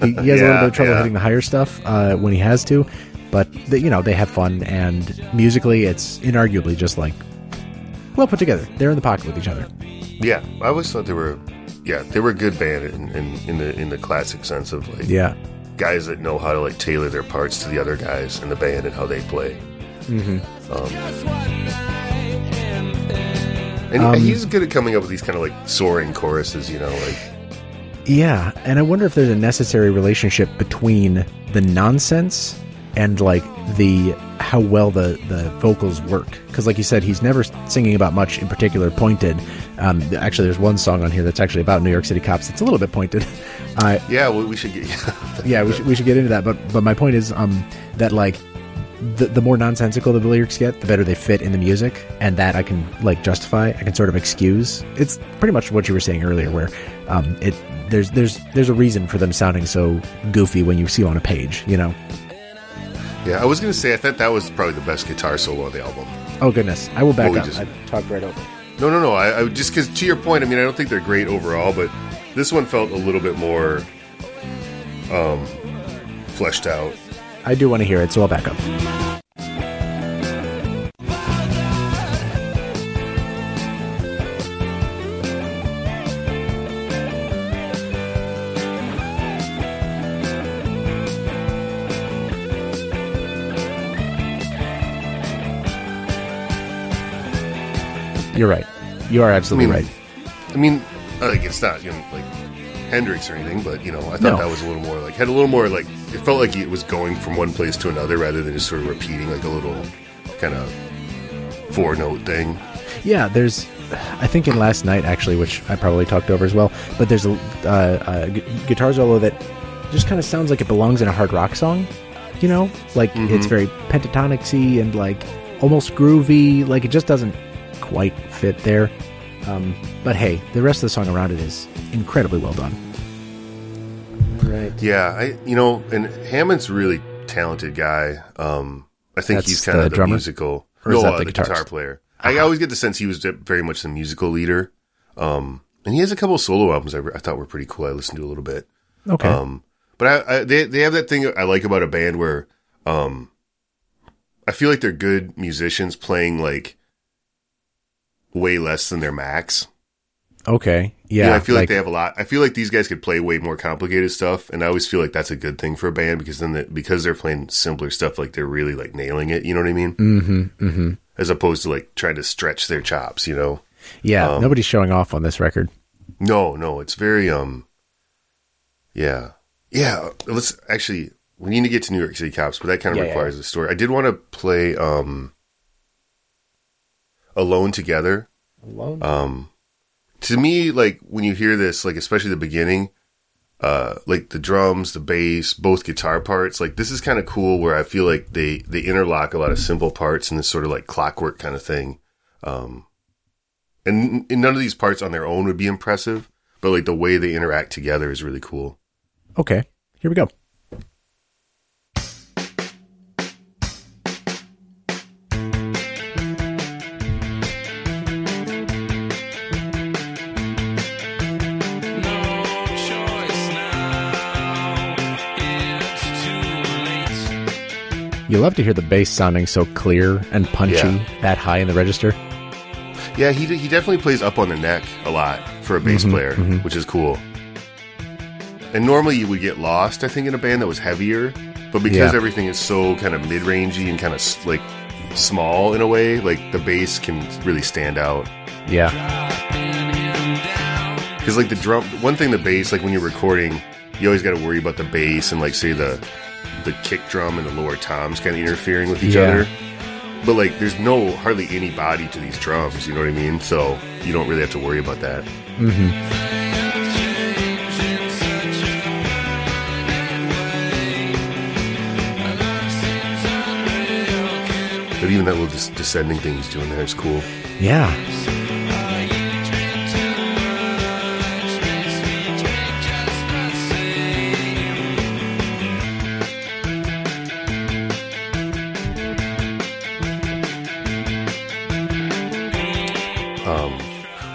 he, he has yeah, a little bit of trouble yeah. hitting the higher stuff uh, when he has to, but they, you know, they have fun, and musically it's inarguably just like well put together. They're in the pocket with each other. Yeah, I always thought they were, yeah, they were a good band in, in, in the in the classic sense of like yeah. guys that know how to like tailor their parts to the other guys in the band and how they play. Mm-hmm. Um, And um, he's good at coming up with these kind of like soaring choruses, you know, like. Yeah, and I wonder if there's a necessary relationship between the nonsense and like the how well the, the vocals work. Because, like you said, he's never singing about much in particular pointed. Um, actually, there's one song on here that's actually about New York City Cops that's a little bit pointed. Uh, yeah, well, we should get. Yeah, yeah we should we should get into that. But but my point is um that like. The, the more nonsensical the lyrics get, the better they fit in the music, and that I can like justify. I can sort of excuse. It's pretty much what you were saying earlier, where um, it there's there's there's a reason for them sounding so goofy when you see on a page, you know. Yeah, I was gonna say I thought that was probably the best guitar solo on the album. Oh goodness, I will back well, up. Just, I talked right over. No, no, no. I, I just because to your point, I mean, I don't think they're great overall, but this one felt a little bit more um, fleshed out. I do want to hear it, so I'll back up. You're right. You are absolutely I mean, right. I mean, like it's not you know, like. Hendrix or anything, but you know, I thought no. that was a little more like had a little more like it felt like it was going from one place to another rather than just sort of repeating like a little kind of four note thing. Yeah, there's I think in Last Night actually, which I probably talked over as well, but there's a, uh, a guitar solo that just kind of sounds like it belongs in a hard rock song, you know, like mm-hmm. it's very pentatonic-y and like almost groovy, like it just doesn't quite fit there. Um, but hey, the rest of the song around it is incredibly well done. Right. Yeah, I you know, and Hammond's a really talented guy. Um, I think That's he's kind the of the drummer? musical. Or no, uh, the, the guitar player. Uh-huh. I always get the sense he was very much the musical leader. Um, and he has a couple of solo albums I, re- I thought were pretty cool. I listened to a little bit. Okay. Um, but I, I they they have that thing I like about a band where um, I feel like they're good musicians playing like. Way less than their max. Okay. Yeah. You know, I feel like, like they have a lot. I feel like these guys could play way more complicated stuff, and I always feel like that's a good thing for a band because then the, because they're playing simpler stuff, like they're really like nailing it. You know what I mean? Mm-hmm. Mm-hmm. As opposed to like trying to stretch their chops. You know? Yeah. Um, nobody's showing off on this record. No, no. It's very um. Yeah. Yeah. Let's actually. We need to get to New York City Cops, but that kind of yeah, requires yeah. a story. I did want to play um. Alone Together. Alone. Um, to me, like when you hear this, like especially the beginning, uh, like the drums, the bass, both guitar parts, like this is kind of cool. Where I feel like they they interlock a lot of simple parts in this sort of like clockwork kind of thing. Um, and, and none of these parts on their own would be impressive, but like the way they interact together is really cool. Okay, here we go. You love to hear the bass sounding so clear and punchy yeah. that high in the register. Yeah, he he definitely plays up on the neck a lot for a bass mm-hmm, player, mm-hmm. which is cool. And normally you would get lost, I think, in a band that was heavier, but because yeah. everything is so kind of mid-rangey and kind of like small in a way, like the bass can really stand out. Yeah. Because like the drum, one thing the bass, like when you're recording, you always got to worry about the bass and like say the. the kick drum and the lower toms kind of interfering with each yeah. other, but like there's no hardly any body to these drums, you know what I mean, so you don't really have to worry about that. Mm-hmm. But even that little dis- descending thing he's doing there is cool. Yeah.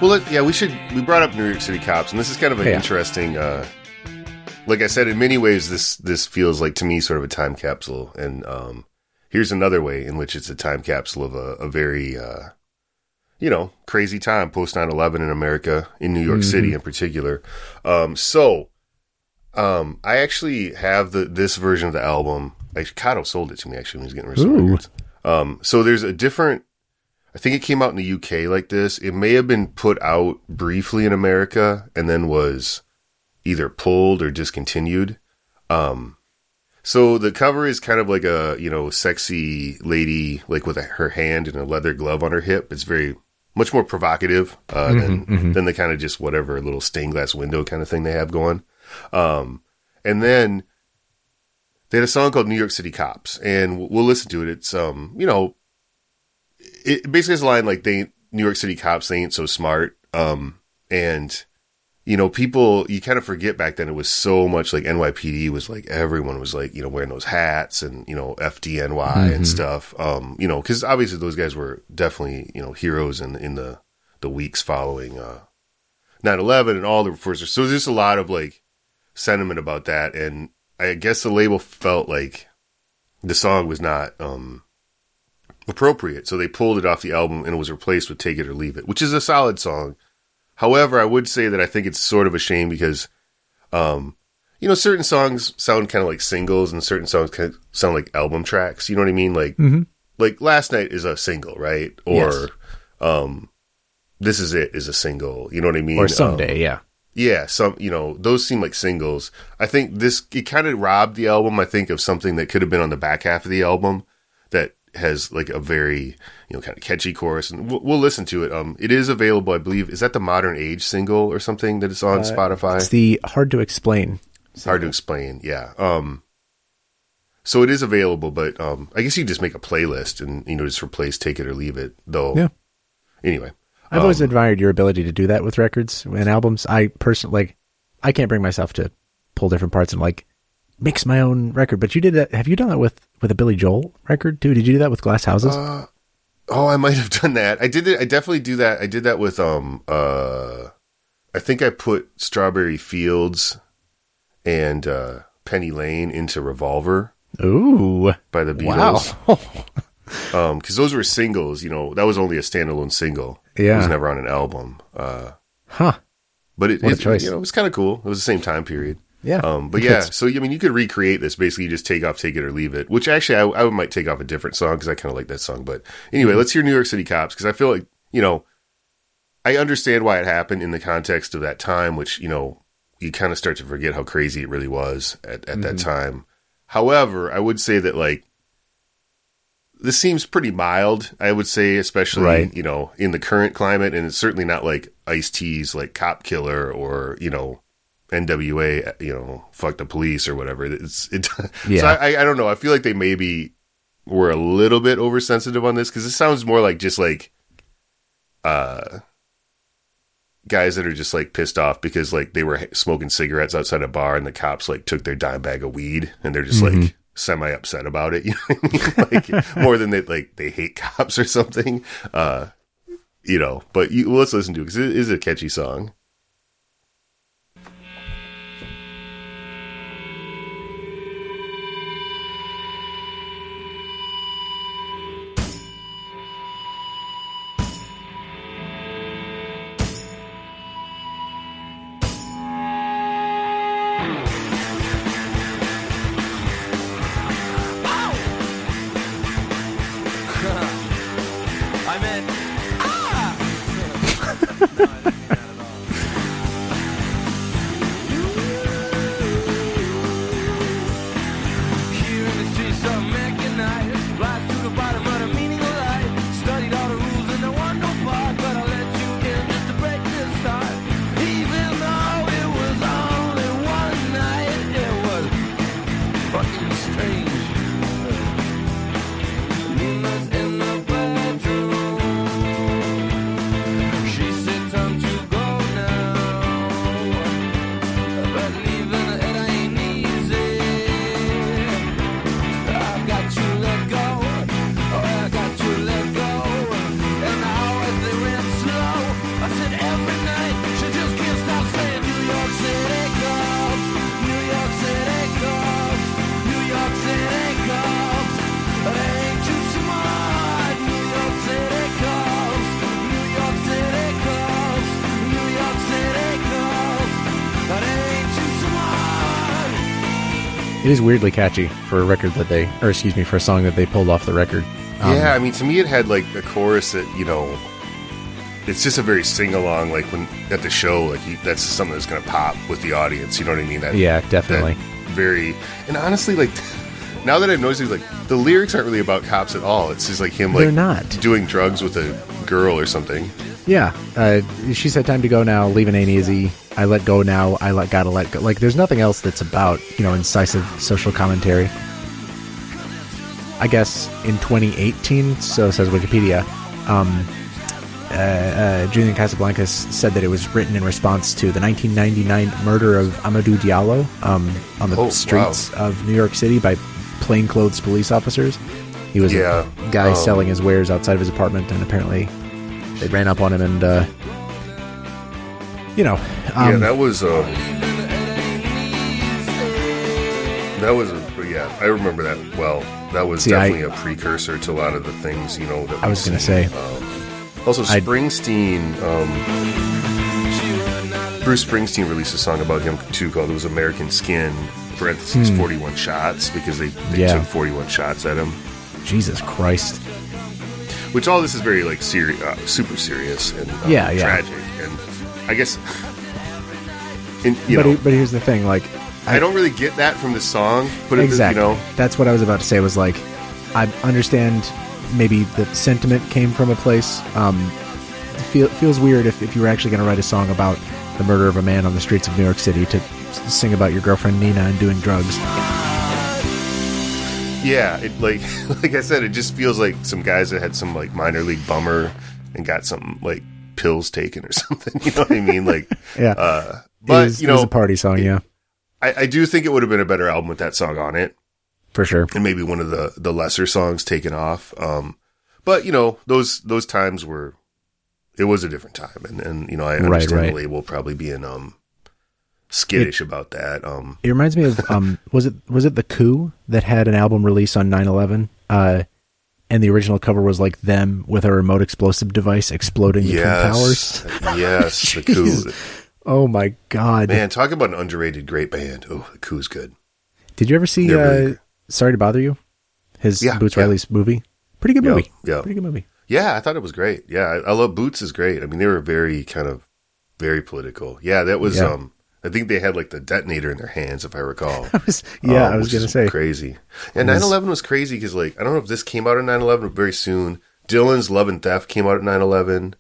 Well, let, yeah, we should. We brought up New York City Cops, and this is kind of an yeah. interesting. Uh, like I said, in many ways, this this feels like to me sort of a time capsule. And um, here's another way in which it's a time capsule of a, a very, uh, you know, crazy time post nine eleven in America, in New York mm-hmm. City in particular. Um, so, um, I actually have the this version of the album. Kato sold it to me actually when he was getting rid of records. Um, so there's a different. I think it came out in the U K like this. It may have been put out briefly in America and then was either pulled or discontinued. Um, so the cover is kind of like a, you know, sexy lady, like with a, her hand and a leather glove on her hip. It's very much more provocative uh, mm-hmm, than, mm-hmm. than the kind of just whatever little stained glass window kind of thing they have going. Um, and then they had a song called New York City Cops, and we'll, we'll listen to it. It's, um, you know, it basically is a line like, they, New York City cops, they ain't so smart. Um, and, you know, people, you kind of forget back then it was so much like N Y P D was like, everyone was like, you know, wearing those hats and, you know, F D N Y mm-hmm. and stuff. Um, you know, because obviously those guys were definitely, you know, heroes in, in the, the weeks following uh, nine eleven and all the reformers. So there's just a lot of like sentiment about that. And I guess the label felt like the song was not... Um, appropriate, so they pulled it off the album and it was replaced with Take It or Leave It, which is a solid song. However, I would say that I think it's sort of a shame because, um, you know, certain songs sound kind of like singles and certain songs kind of sound like album tracks. You know what I mean? Like, mm-hmm. like Last Night is a single, right? Or, yes. um, This Is It is a single. You know what I mean? Or Someday, um, yeah. Yeah, some, you know, those seem like singles. I think this, it kind of robbed the album, I think, of something that could have been on the back half of the album that has like a very, you know, kind of catchy chorus, and we'll, we'll listen to it. Um, it is available, I believe. Is that the Modern Age single or something that is on uh, Spotify? It's the Hard to Explain. Single. Hard to Explain, yeah. Um, so it is available, but um, I guess you just make a playlist and, you know, just replace Take It or Leave It, though. Yeah. Anyway, I've um, always admired your ability to do that with records and albums. I personally, like, I can't bring myself to pull different parts and like mix my own record, but you did that. Have you done that with? With a Billy Joel record too? Did you do that with Glass Houses? Uh, oh, I might have done that. I did it. I definitely do that. I did that with um uh, I think I put Strawberry Fields and uh, Penny Lane into Revolver. Ooh, by the Beatles. Wow. um, because those were singles. You know, that was only a standalone single. Yeah, it was never on an album. Uh, huh. But it, it, it you know, it was kind of cool. It was the same time period. Yeah. Um, but yeah, so, I mean, you could recreate this. Basically, you just take off Take It or Leave It, which actually I, I might take off a different song because I kind of like that song. But anyway, mm-hmm. let's hear New York City Cops because I feel like, you know, I understand why it happened in the context of that time, which, you know, you kind of start to forget how crazy it really was at, at mm-hmm. that time. However, I would say that, like, this seems pretty mild, I would say, especially, right. you know, in the current climate. And it's certainly not like Ice-T's, like, Cop Killer or, you know, N W A, you know, fuck the police or whatever. It's it. Yeah. So I, I don't know. I feel like they maybe were a little bit oversensitive on this because it sounds more like just like, uh, guys that are just like pissed off because like they were smoking cigarettes outside a bar and the cops like took their dime bag of weed and they're just mm-hmm. like semi upset about it. You know what I mean? Like more than they like they hate cops or something. Uh, you know. But you, well, let's listen to it because it is a catchy song. She sits on It is weirdly catchy for a record that they, or excuse me, for a song that they pulled off the record. Um, yeah, I mean, to me it had like a chorus that, you know, it's just a very sing-along, like when at the show, like you, that's something that's going to pop with the audience, you know what I mean? That, yeah, definitely. That very, and honestly, like, now that I've noticed, he's like, the lyrics aren't really about cops at all. It's just like him, like, they're not doing drugs with a girl or something. Yeah. Uh, she said, time to go now. Leaving ain't easy. I let go now. I let gotta let go. Like, there's nothing else that's about, you know, incisive social commentary. I guess in twenty eighteen, so says Wikipedia, um, uh, uh, Julian Casablancas said that it was written in response to the nineteen ninety-nine murder of Amadou Diallo um, on the oh, streets wow. of New York City by plainclothes police officers. He was yeah. a guy um, selling his wares outside of his apartment, and apparently they ran up on him and, uh, you know. Um, yeah, that was, uh, that was, a, yeah, I remember that well. That was see, definitely I, a precursor to a lot of the things, you know, that I was going to say. Um, also, Springsteen, um, Bruce Springsteen released a song about him, too, called It Was American Skin, parentheses, hmm. forty-one shots, because they, they yeah. took forty-one shots at him. Jesus Christ. Which all this is very, like, seri- uh, super serious and um, yeah, yeah. tragic. And I guess, and, you but, know. He, but here's the thing, like, I, I don't really get that from the song, but exactly. it, you know, that's what I was about to say. Was like, I understand maybe the sentiment came from a place. Um, it feel, feels weird if, if you were actually going to write a song about the murder of a man on the streets of New York City to sing about your girlfriend Nina and doing drugs. Yeah, it like like I said, it just feels like some guys that had some like minor league bummer and got some like pills taken or something. You know what I mean? Like, yeah, uh, but it was, you know, it was a party song, it, yeah. I, I do think it would have been a better album with that song on it. For sure. And maybe one of the, the lesser songs taken off. Um, but, you know, those those times were, it was a different time. And, and you know, I understand right, right. the label probably being um, skittish it, about that. Um, it reminds me of, um, was it was it The Coup that had an album release on nine eleven? Uh, and the original cover was like them with a remote explosive device exploding the yes, Twin Towers. Yes, The Coup. Oh my God, man! Talk about an underrated great band. Oh, The Coup's good. Did you ever see uh, really Sorry to Bother You? His yeah, Boots yeah. Riley's movie, pretty good movie. Yeah, yeah, pretty good movie. Yeah, I thought it was great. Yeah, I, I love Boots is great. I mean, they were very kind of very political. Yeah, that was. Yeah. Um, I think they had like the detonator in their hands, if I recall. I was, yeah, um, I was gonna say crazy. And nine eleven was crazy because like I don't know if this came out in nine eleven, but very soon Dylan's Love and Theft came out at nine eleven.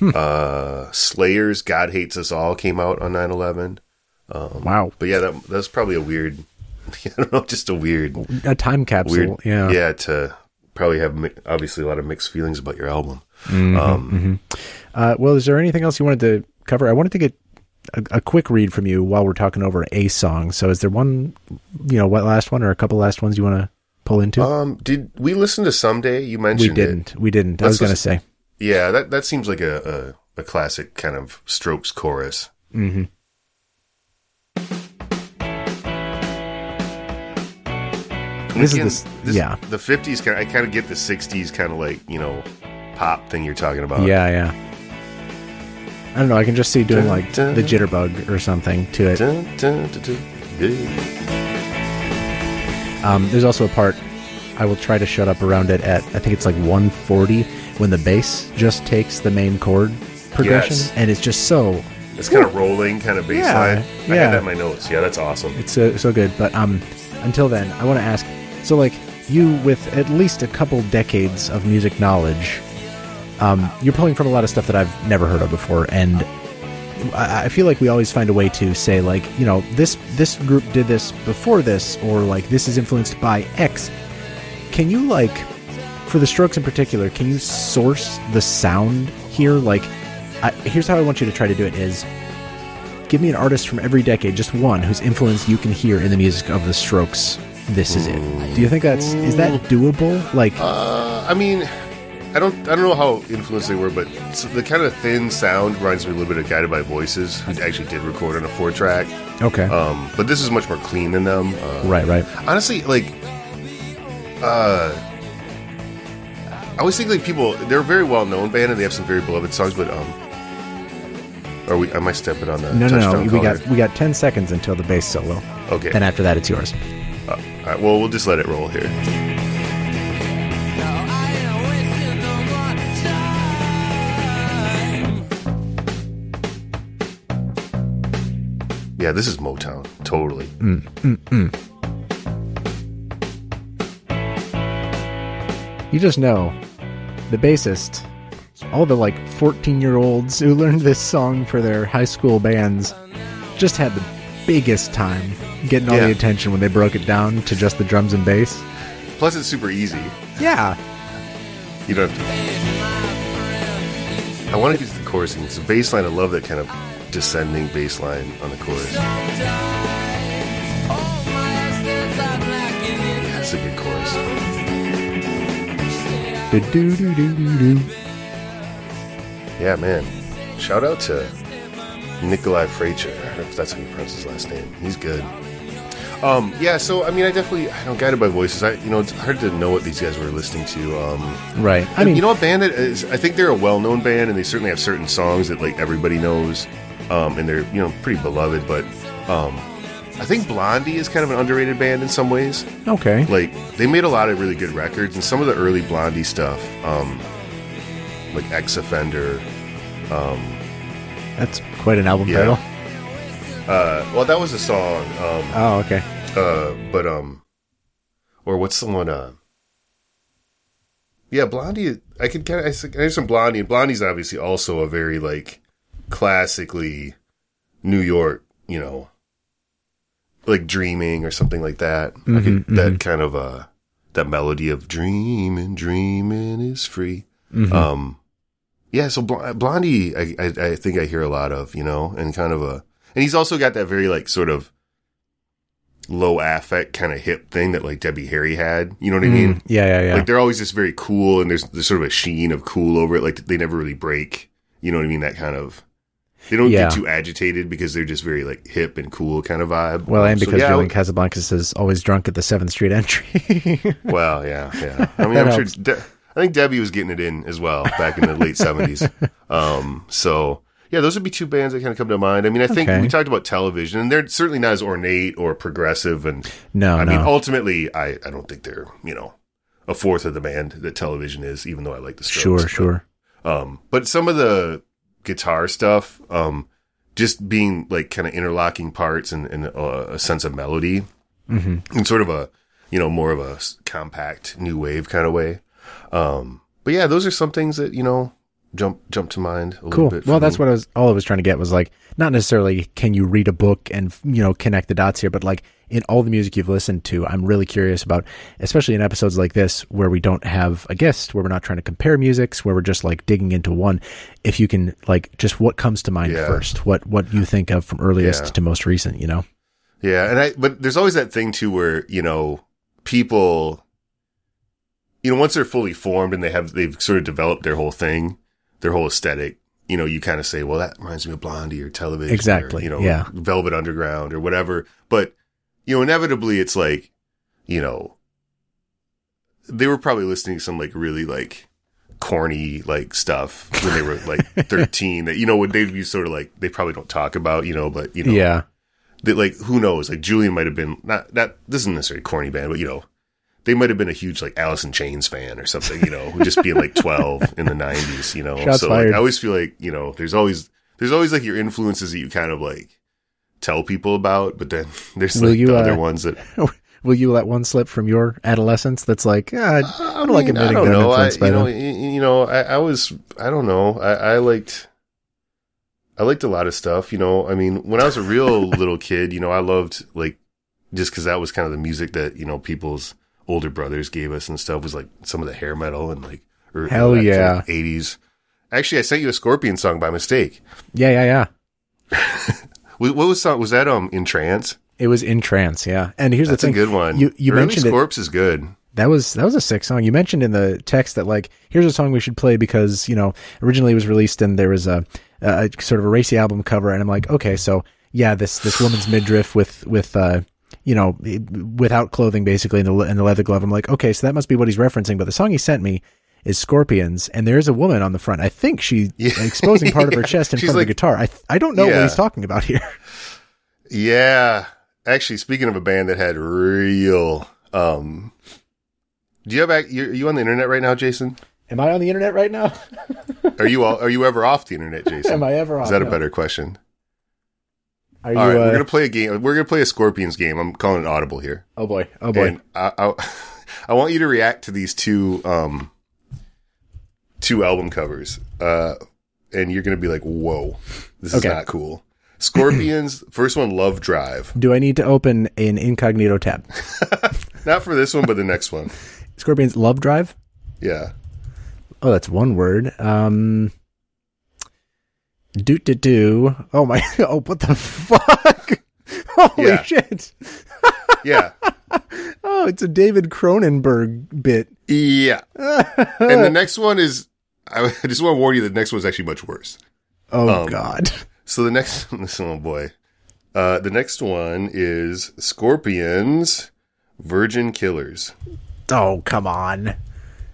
Hmm. Uh, Slayer's God Hates Us All came out on nine eleven. Um, wow. But yeah, that that's probably a weird, I don't know, just a weird. A time capsule, weird, yeah. Yeah, to probably have mi- obviously a lot of mixed feelings about your album. Mm-hmm, um, mm-hmm. Uh, well, is there anything else you wanted to cover? I wanted to get a, a quick read from you while we're talking over a song. So is there one, you know, what last one or a couple last ones you want to pull into? Um, did we listen to Someday? You mentioned we didn't. It. We didn't. I Let's was going to say. Yeah, that, that seems like a, a, a classic kind of Strokes chorus. Mm-hmm. And this again, is the, this, yeah. the fifties, kind of, I kind of get the sixties kind of like, you know, pop thing you're talking about. Yeah, yeah. I don't know, I can just see doing dun, like dun, the jitterbug or something to it. Dun, dun, dun, dun, yeah. Um, there's also a part, I will try to shut up around it at, I think it's like one forty. When the bass just takes the main chord progression, yes. and it's just so... It's kind of rolling, kind of bass yeah, line. I yeah. had that in my notes. Yeah, that's awesome. It's so, so good. But um, until then, I want to ask, so like you with at least a couple decades of music knowledge, um, you're pulling from a lot of stuff that I've never heard of before, and I, I feel like we always find a way to say like, you know, this this group did this before this, or like this is influenced by X. Can you like... For the Strokes in particular, can you source the sound here? Like, I, here's how I want you to try to do it is, give me an artist from every decade, just one, whose influence you can hear in the music of the Strokes. This is it. Do you think that's, is that doable? Like, uh, I mean, I don't I don't know how influenced they were, but the kind of thin sound reminds me a little bit of Guided by Voices, who actually did record on a four-track. Okay. Um, but this is much more clean than them. Uh, right, right. Honestly, like, uh... I always think like people, they're a very well-known band and they have some very beloved songs, but um, are we? Am I stepping on the no, touchdown no, no, we got, we got ten seconds until the bass solo. Okay. Then after that, it's yours. Uh, all right, well, we'll just let it roll here. Yeah, this is Motown, totally. Mm, mm, mm. You just know, the bassist, all the like fourteen-year-olds who learned this song for their high school bands just had the biggest time getting all yeah. the attention when they broke it down to just the drums and bass. Plus, it's super easy. Yeah. You don't have to... I want to get to the chorus. It's a bass line. I love that kind of descending bass line on the chorus. That's a good chorus. Do-do-do-do-do-do. Yeah, man. Shout out to Nikolai Fraicher, if that's how you pronounce his last name. He's good. Um, yeah, so, I mean, I definitely, I don't, Guided by Voices, I, you know, it's hard to know what these guys were listening to. Um, right. I mean, you know, a band that is, I think they're a well-known band, and they certainly have certain songs that, like, everybody knows, um, and they're, you know, pretty beloved, but um, I think Blondie is kind of an underrated band in some ways. Okay. Like, they made a lot of really good records, and some of the early Blondie stuff, um, like Ex Offender, um, that's quite an album yeah. title. Uh, well, that was a song. Um, oh, okay. Uh, but um, or what's the one? Uh, yeah, Blondie. I could kind of. I hear some Blondie. Blondie's obviously also a very like classically New York, you know, like Dreaming or something like that. Mm-hmm, I could, mm-hmm. That kind of uh, that melody of dreaming, dreaming is free. Mm-hmm. Um. Yeah, so Blondie, I, I I think I hear a lot of, you know, and kind of a, and he's also got that very like sort of low affect kind of hip thing that like Debbie Harry had, you know what mm, I mean? Yeah, yeah, yeah. Like they're always just very cool, and there's there's sort of a sheen of cool over it. Like they never really break, you know what I mean? That kind of, they don't yeah. get too agitated because they're just very like hip and cool kind of vibe. Well, and because so, yeah, Julian Casablancas is always drunk at the seventh Street Entry. Well, yeah, yeah. I mean, I'm helps. sure. De- I think Debbie was getting it in as well back in the late seventies. Um, so, yeah, those would be two bands that kind of come to mind. I mean, I think okay. we talked about Television, and they're certainly not as ornate or progressive. And no, I no. mean, ultimately, I, I don't think they're, you know, a fourth of the band that Television is, even though I like the Strokes. Sure, sure. But, um, but some of the guitar stuff, um, just being like kind of interlocking parts and, and uh, a sense of melody mm-hmm. and sort of a, you know, more of a compact new wave kind of way. Um, but yeah, those are some things that, you know, jump, jump to mind a cool. little bit. Well, that's me. what I was, all I was trying to get was like, not necessarily can you read a book and, you know, connect the dots here, but like in all the music you've listened to, I'm really curious about, especially in episodes like this, where we don't have a guest, where we're not trying to compare musics, where we're just like digging into one, if you can like, just what comes to mind yeah. first, what, what you think of from earliest yeah. to most recent, you know? Yeah. And I, but there's always that thing too, where, you know, people, you know, once they're fully formed and they have, they've sort of developed their whole thing, their whole aesthetic, you know, you kind of say, well, that reminds me of Blondie or Television. Exactly. Or, you know, yeah. Velvet Underground or whatever. But, you know, inevitably it's like, you know, they were probably listening to some like really like corny like stuff when they were like thirteen that, you know, when they'd be sort of like, they probably don't talk about, you know, but, you know, yeah. they, like, who knows? Like Julian might have been not, not, this isn't necessarily a corny band, but, you know, they might have been a huge like Alice in Chains fan or something, you know, just being like twelve in the nineties, you know. Shots so like, I always feel like, you know, there's always there's always like your influences that you kind of like tell people about, but then there's like will you, the other uh, ones that will you let one slip from your adolescence that's like ah, I don't mean, like admitting I don't know. I, you, know you know, I, I was I don't know. I, I liked I liked a lot of stuff, you know. I mean, when I was a real little kid, you know, I loved like just because that was kind of the music that, you know, people's older brothers gave us and stuff was like some of the hair metal and like or, hell you know, yeah eighties. Actually, I sent you a Scorpion song by mistake. Yeah, yeah, yeah. what, what was song was that? Um, In Trance. It was In Trance. Yeah, and here's That's the thing. That's a good one. You you Early mentioned Scorps is good. That was that was a sick song. You mentioned in the text that like here's a song we should play because you know originally it was released and there was a, a sort of a racy album cover and I'm like okay so yeah this this woman's midriff with with. uh you know, without clothing, basically, in the, in the leather glove. I'm like, okay, so that must be what he's referencing. But the song he sent me is Scorpions, and there is a woman on the front. I think she's yeah. exposing part of her yeah. chest in she's front like, of the guitar. I I don't know yeah. what he's talking about here. Yeah. Actually, speaking of a band that had real, um, do you have, you, are you on the internet right now, Jason? Am I on the internet right now? Are you all, are you ever off the internet, Jason? Am I ever off? Is that no. a better question? Are you, all right, uh, we're going to play a game. We're going to play a Scorpions game. I'm calling it audible here. Oh boy. Oh boy. And I, I, I want you to react to these two, um, two album covers. Uh, and you're going to be like, whoa, this is okay. not cool. Scorpions, first one, Love Drive. Do I need to open an incognito tab? Not for this one, but the next one. Scorpions, Love Drive? Yeah. Oh, that's one word. Um, doot, doot, do. Oh, my. Oh, what the fuck? Holy yeah. shit. Yeah. Oh, it's a David Cronenberg bit. Yeah. And the next one is, I just want to warn you, the next one is actually much worse. Oh, um, God. So the next one, this oh boy, uh, the next one is Scorpions, Virgin Killers. Oh, come on.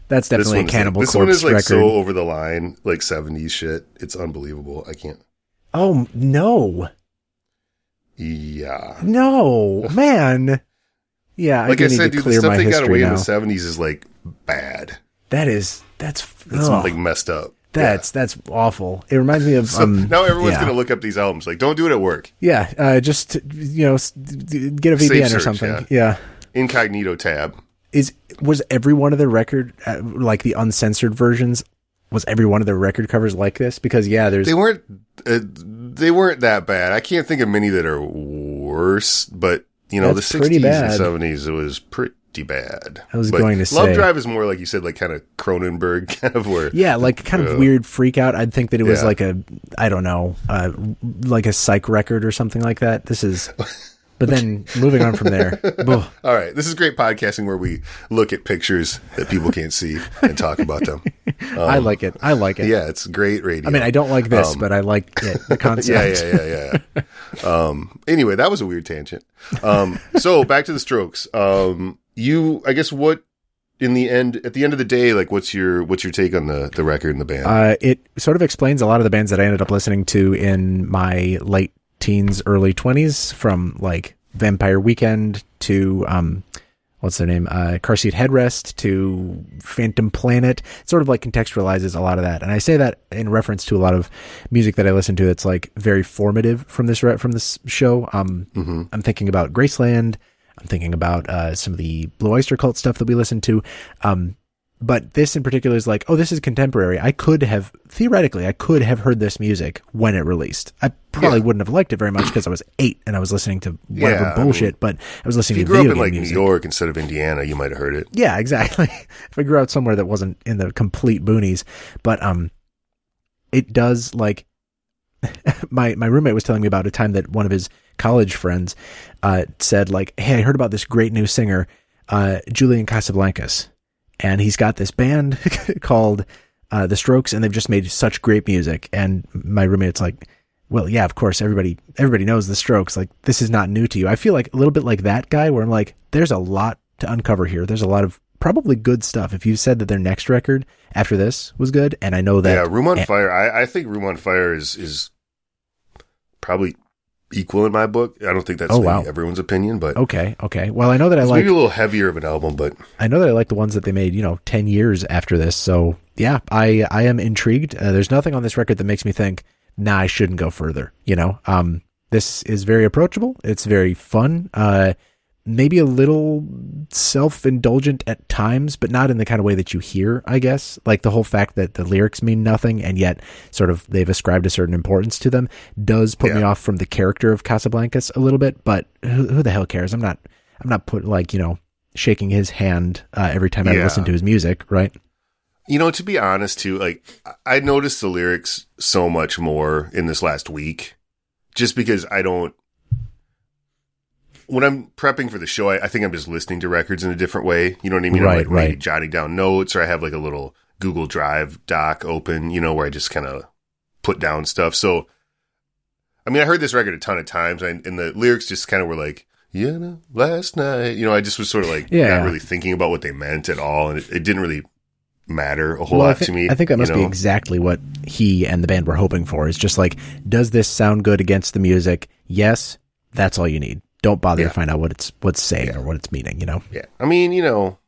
That's definitely a Cannibal Corpse record. This one is like so over the line, like seventies shit. It's unbelievable. I can't. Oh, no. Yeah. No, man. Yeah. Like I, I said, dude, the stuff they got away in the seventies is like bad. That is, that's, that's like messed up. That's yeah. that's awful. It reminds me of so um, now everyone's yeah. going to look up these albums. Like, don't do it at work. Yeah, uh, just you know, get a V P N search, or something. Yeah. yeah, incognito tab. Is was every one of their record uh, like the uncensored versions? Was every one of their record covers like this? Because yeah, there's they weren't uh, they weren't that bad. I can't think of many that are worse. But you know, that's the sixties and seventies, it was pretty. bad. I was but going to say Love Drive is more like you said, like kind of Cronenberg kind of where yeah, like kind uh, of weird freak out. I'd think that it was yeah. like a I don't know, uh, like a psych record or something like that. This is, but then moving on from there. All right, this is great podcasting where we look at pictures that people can't see and talk about them. Um, I like it. I like it. Yeah, it's great radio. I mean, I don't like this, um, but I like it, the concept. yeah, yeah, yeah, yeah. um. Anyway, that was a weird tangent. Um. So back to the Strokes. Um. You, I guess, what in the end, at the end of the day, like, what's your what's your take on the the record and the band? Uh, it sort of explains a lot of the bands that I ended up listening to in my late teens, early twenties, from like Vampire Weekend to um, what's their name, uh, Car Seat Headrest to Phantom Planet. It sort of like contextualizes a lot of that, and I say that in reference to a lot of music that I listen to that's like very formative from this re- from this show. Um, mm-hmm. I'm thinking about Graceland. I'm thinking about uh, some of the Blue Oyster Cult stuff that we listened to. Um, but this in particular is like, oh, this is contemporary. I could have, theoretically, I could have heard this music when it released. I probably yeah. wouldn't have liked it very much because I was eight and I was listening to whatever yeah, bullshit, I mean, but I was listening to video game music. If you grew up in like music. New York instead of Indiana, you might have heard it. Yeah, exactly. If I grew up somewhere that wasn't in the complete boonies. But um, it does like, my my roommate was telling me about a time that one of his college friends uh, said like, hey, I heard about this great new singer, uh, Julian Casablancas, and he's got this band called uh, The Strokes, and they've just made such great music. And my roommate's like, well, yeah, of course, everybody everybody knows The Strokes. Like, this is not new to you. I feel like a little bit like that guy where I'm like, there's a lot to uncover here. There's a lot of probably good stuff. If you said that their next record after this was good, and I know that... Yeah, Room on and- Fire. I, I think Room on Fire is is probably... equal in my book. I don't think that's oh, wow. everyone's opinion, but okay, okay. Well, I know that I like maybe a little heavier of an album, but I know that I like the ones that they made, you know, ten years after this. So yeah, I I am intrigued. Uh, there's nothing on this record that makes me think, nah, I shouldn't go further. You know, um, this is very approachable. It's very fun. Uh, maybe a little self-indulgent at times, but not in the kind of way that you hear, I guess. Like the whole fact that the lyrics mean nothing and yet sort of they've ascribed a certain importance to them does put yeah. me off from the character of Casablancas a little bit, but who, who the hell cares? I'm not, I'm not put like, you know, shaking his hand uh, every time yeah. I listen to his music. Right. You know, to be honest too, like I noticed the lyrics so much more in this last week, just because I don't, when I'm prepping for the show, I, I think I'm just listening to records in a different way. You know what I mean? Right, I'm like right. maybe jotting down notes, or I have like a little Google Drive doc open, you know, where I just kind of put down stuff. So, I mean, I heard this record a ton of times, and, and the lyrics just kind of were like, you know, last night, you know, I just was sort of like yeah. not really thinking about what they meant at all. And it, it didn't really matter a whole well, lot think, to me. I think that must you know? be exactly what he and the band were hoping for. It's just like, does this sound good against the music? Yes. That's all you need. don't bother yeah. to find out what it's what's saying yeah. or what it's meaning, you know? Yeah. I mean, you know,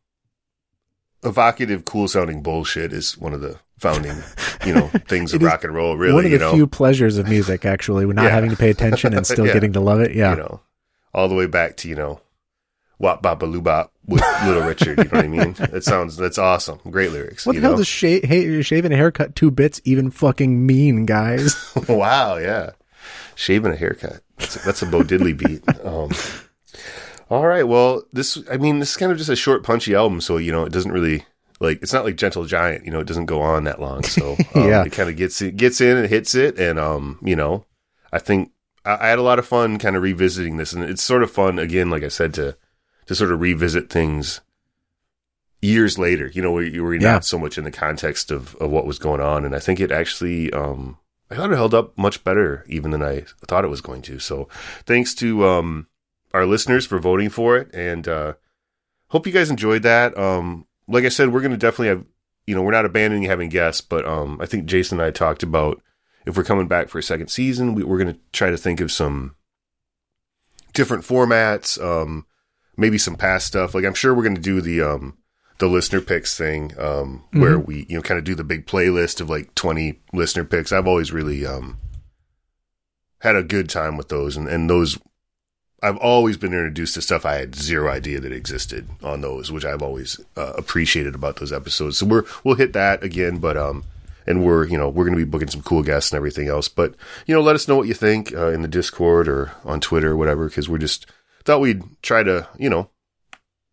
evocative, cool-sounding bullshit is one of the founding, you know, things of rock and roll, really. One of the you know? few pleasures of music, actually, not yeah. having to pay attention and still yeah. getting to love it. Yeah. You know, all the way back to, you know, Wop Bop A Loo Bop with Little Richard, you know what I mean? It sounds, that's awesome. Great lyrics. What you the know? hell does sh- hey, shaving a haircut two bits even fucking mean, guys? Wow, yeah. Shaving a haircut. That's a, that's a Bo Diddley beat. Um, all right, well, this, I mean, this is kind of just a short, punchy album, so, you know, it doesn't really, like, it's not like Gentle Giant, you know, it doesn't go on that long, so um, yeah. it kind of gets it gets in and hits it, and, um, you know, I think I, I had a lot of fun kind of revisiting this, and it's sort of fun, again, like I said, to to sort of revisit things years later, you know, where you're yeah. not so much in the context of, of what was going on. And I think it actually, um, I thought it held up much better even than I thought it was going to. So thanks to um, our listeners for voting for it. And uh, hope you guys enjoyed that. Um, like I said, we're going to definitely have, you know, we're not abandoning having guests, but um, I think Jason and I talked about if we're coming back for a second season, we, we're going to try to think of some different formats, um, maybe some past stuff. Like I'm sure we're going to do the, um, the listener picks thing, um, mm-hmm. where we, you know, kind of do the big playlist of like twenty listener picks. I've always really, um, had a good time with those. And, and those, I've always been introduced to stuff I had zero idea that existed on those, which I've always uh, appreciated about those episodes. So we're, we'll hit that again, but, um, and we're, you know, we're going to be booking some cool guests and everything else, but you know, let us know what you think, uh, in the Discord or on Twitter or whatever. Cause we're just, thought we'd try to, you know,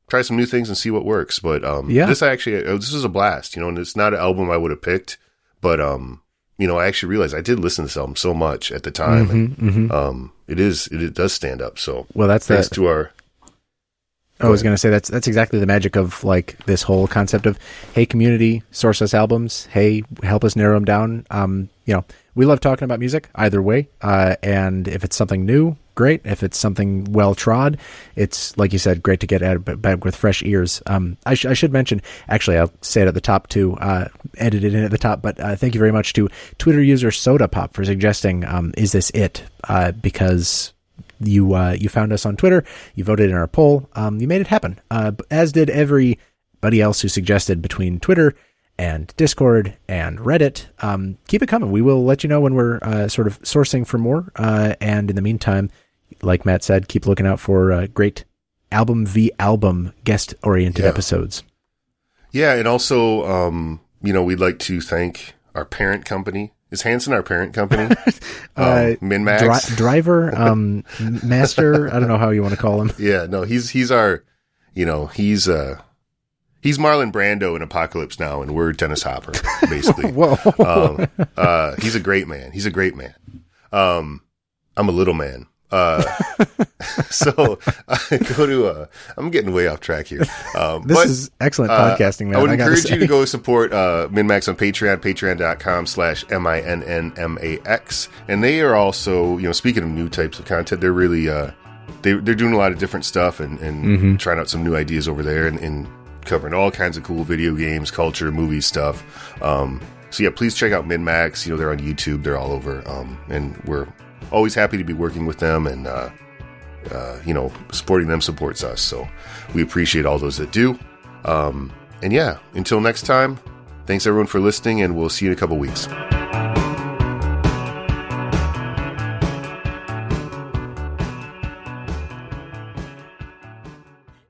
try some new things and see what works. But um, yeah. this I actually, this was a blast, you know, and it's not an album I would have picked. But, um, you know, I actually realized I did listen to this album so much at the time. Mm-hmm, and, mm-hmm. Um, it is, it, it does stand up. So well, that's thanks that. to our... I was going to say that's that's exactly the magic of like this whole concept of, hey, community, source us albums. Hey, help us narrow them down. Um, you know, we love talking about music either way. Uh, and if it's something new, great. If it's something well trod, it's like you said, great to get at back with fresh ears. Um, I, sh- I should mention, actually, I'll say it at the top too, uh, edit it in at the top, but uh, thank you very much to Twitter user Soda Pop for suggesting, um, is this it? Uh, because you uh you found us on Twitter, you voted in our poll, um you made it happen, uh as did everybody else who suggested between Twitter and Discord and Reddit. Um keep it coming. We will let you know when we're uh sort of sourcing for more, uh and in the meantime, like Matt said, keep looking out for uh, great album v album guest oriented yeah. episodes. Yeah and also um you know, we'd like to thank our parent company. Is Hanson our parent company? Um, uh, Min-Max? Dri- driver, um, master, I don't know how you want to call him. Yeah, no, he's he's our, you know, he's uh, he's Marlon Brando in Apocalypse Now, and we're Dennis Hopper, basically. Whoa. Um, uh, he's a great man. He's a great man. Um, I'm a little man. Uh, so I go to, uh, I'm getting way off track here. Um, this but, is excellent uh, podcasting, man. I would I encourage you to go support, uh, Min-Max on Patreon, patreon.com slash M I N N M A X. And they are also, you know, speaking of new types of content, they're really, uh, they, they're doing a lot of different stuff and, and mm-hmm. trying out some new ideas over there and, and covering all kinds of cool video games, culture, movie stuff. Um, so yeah, please check out Min-Max. You know, they're on YouTube, they're all over. Um, and we're always happy to be working with them, and uh, uh, you know, supporting them supports us. So we appreciate all those that do. Um, and yeah, until next time, thanks everyone for listening, and we'll see you in a couple weeks.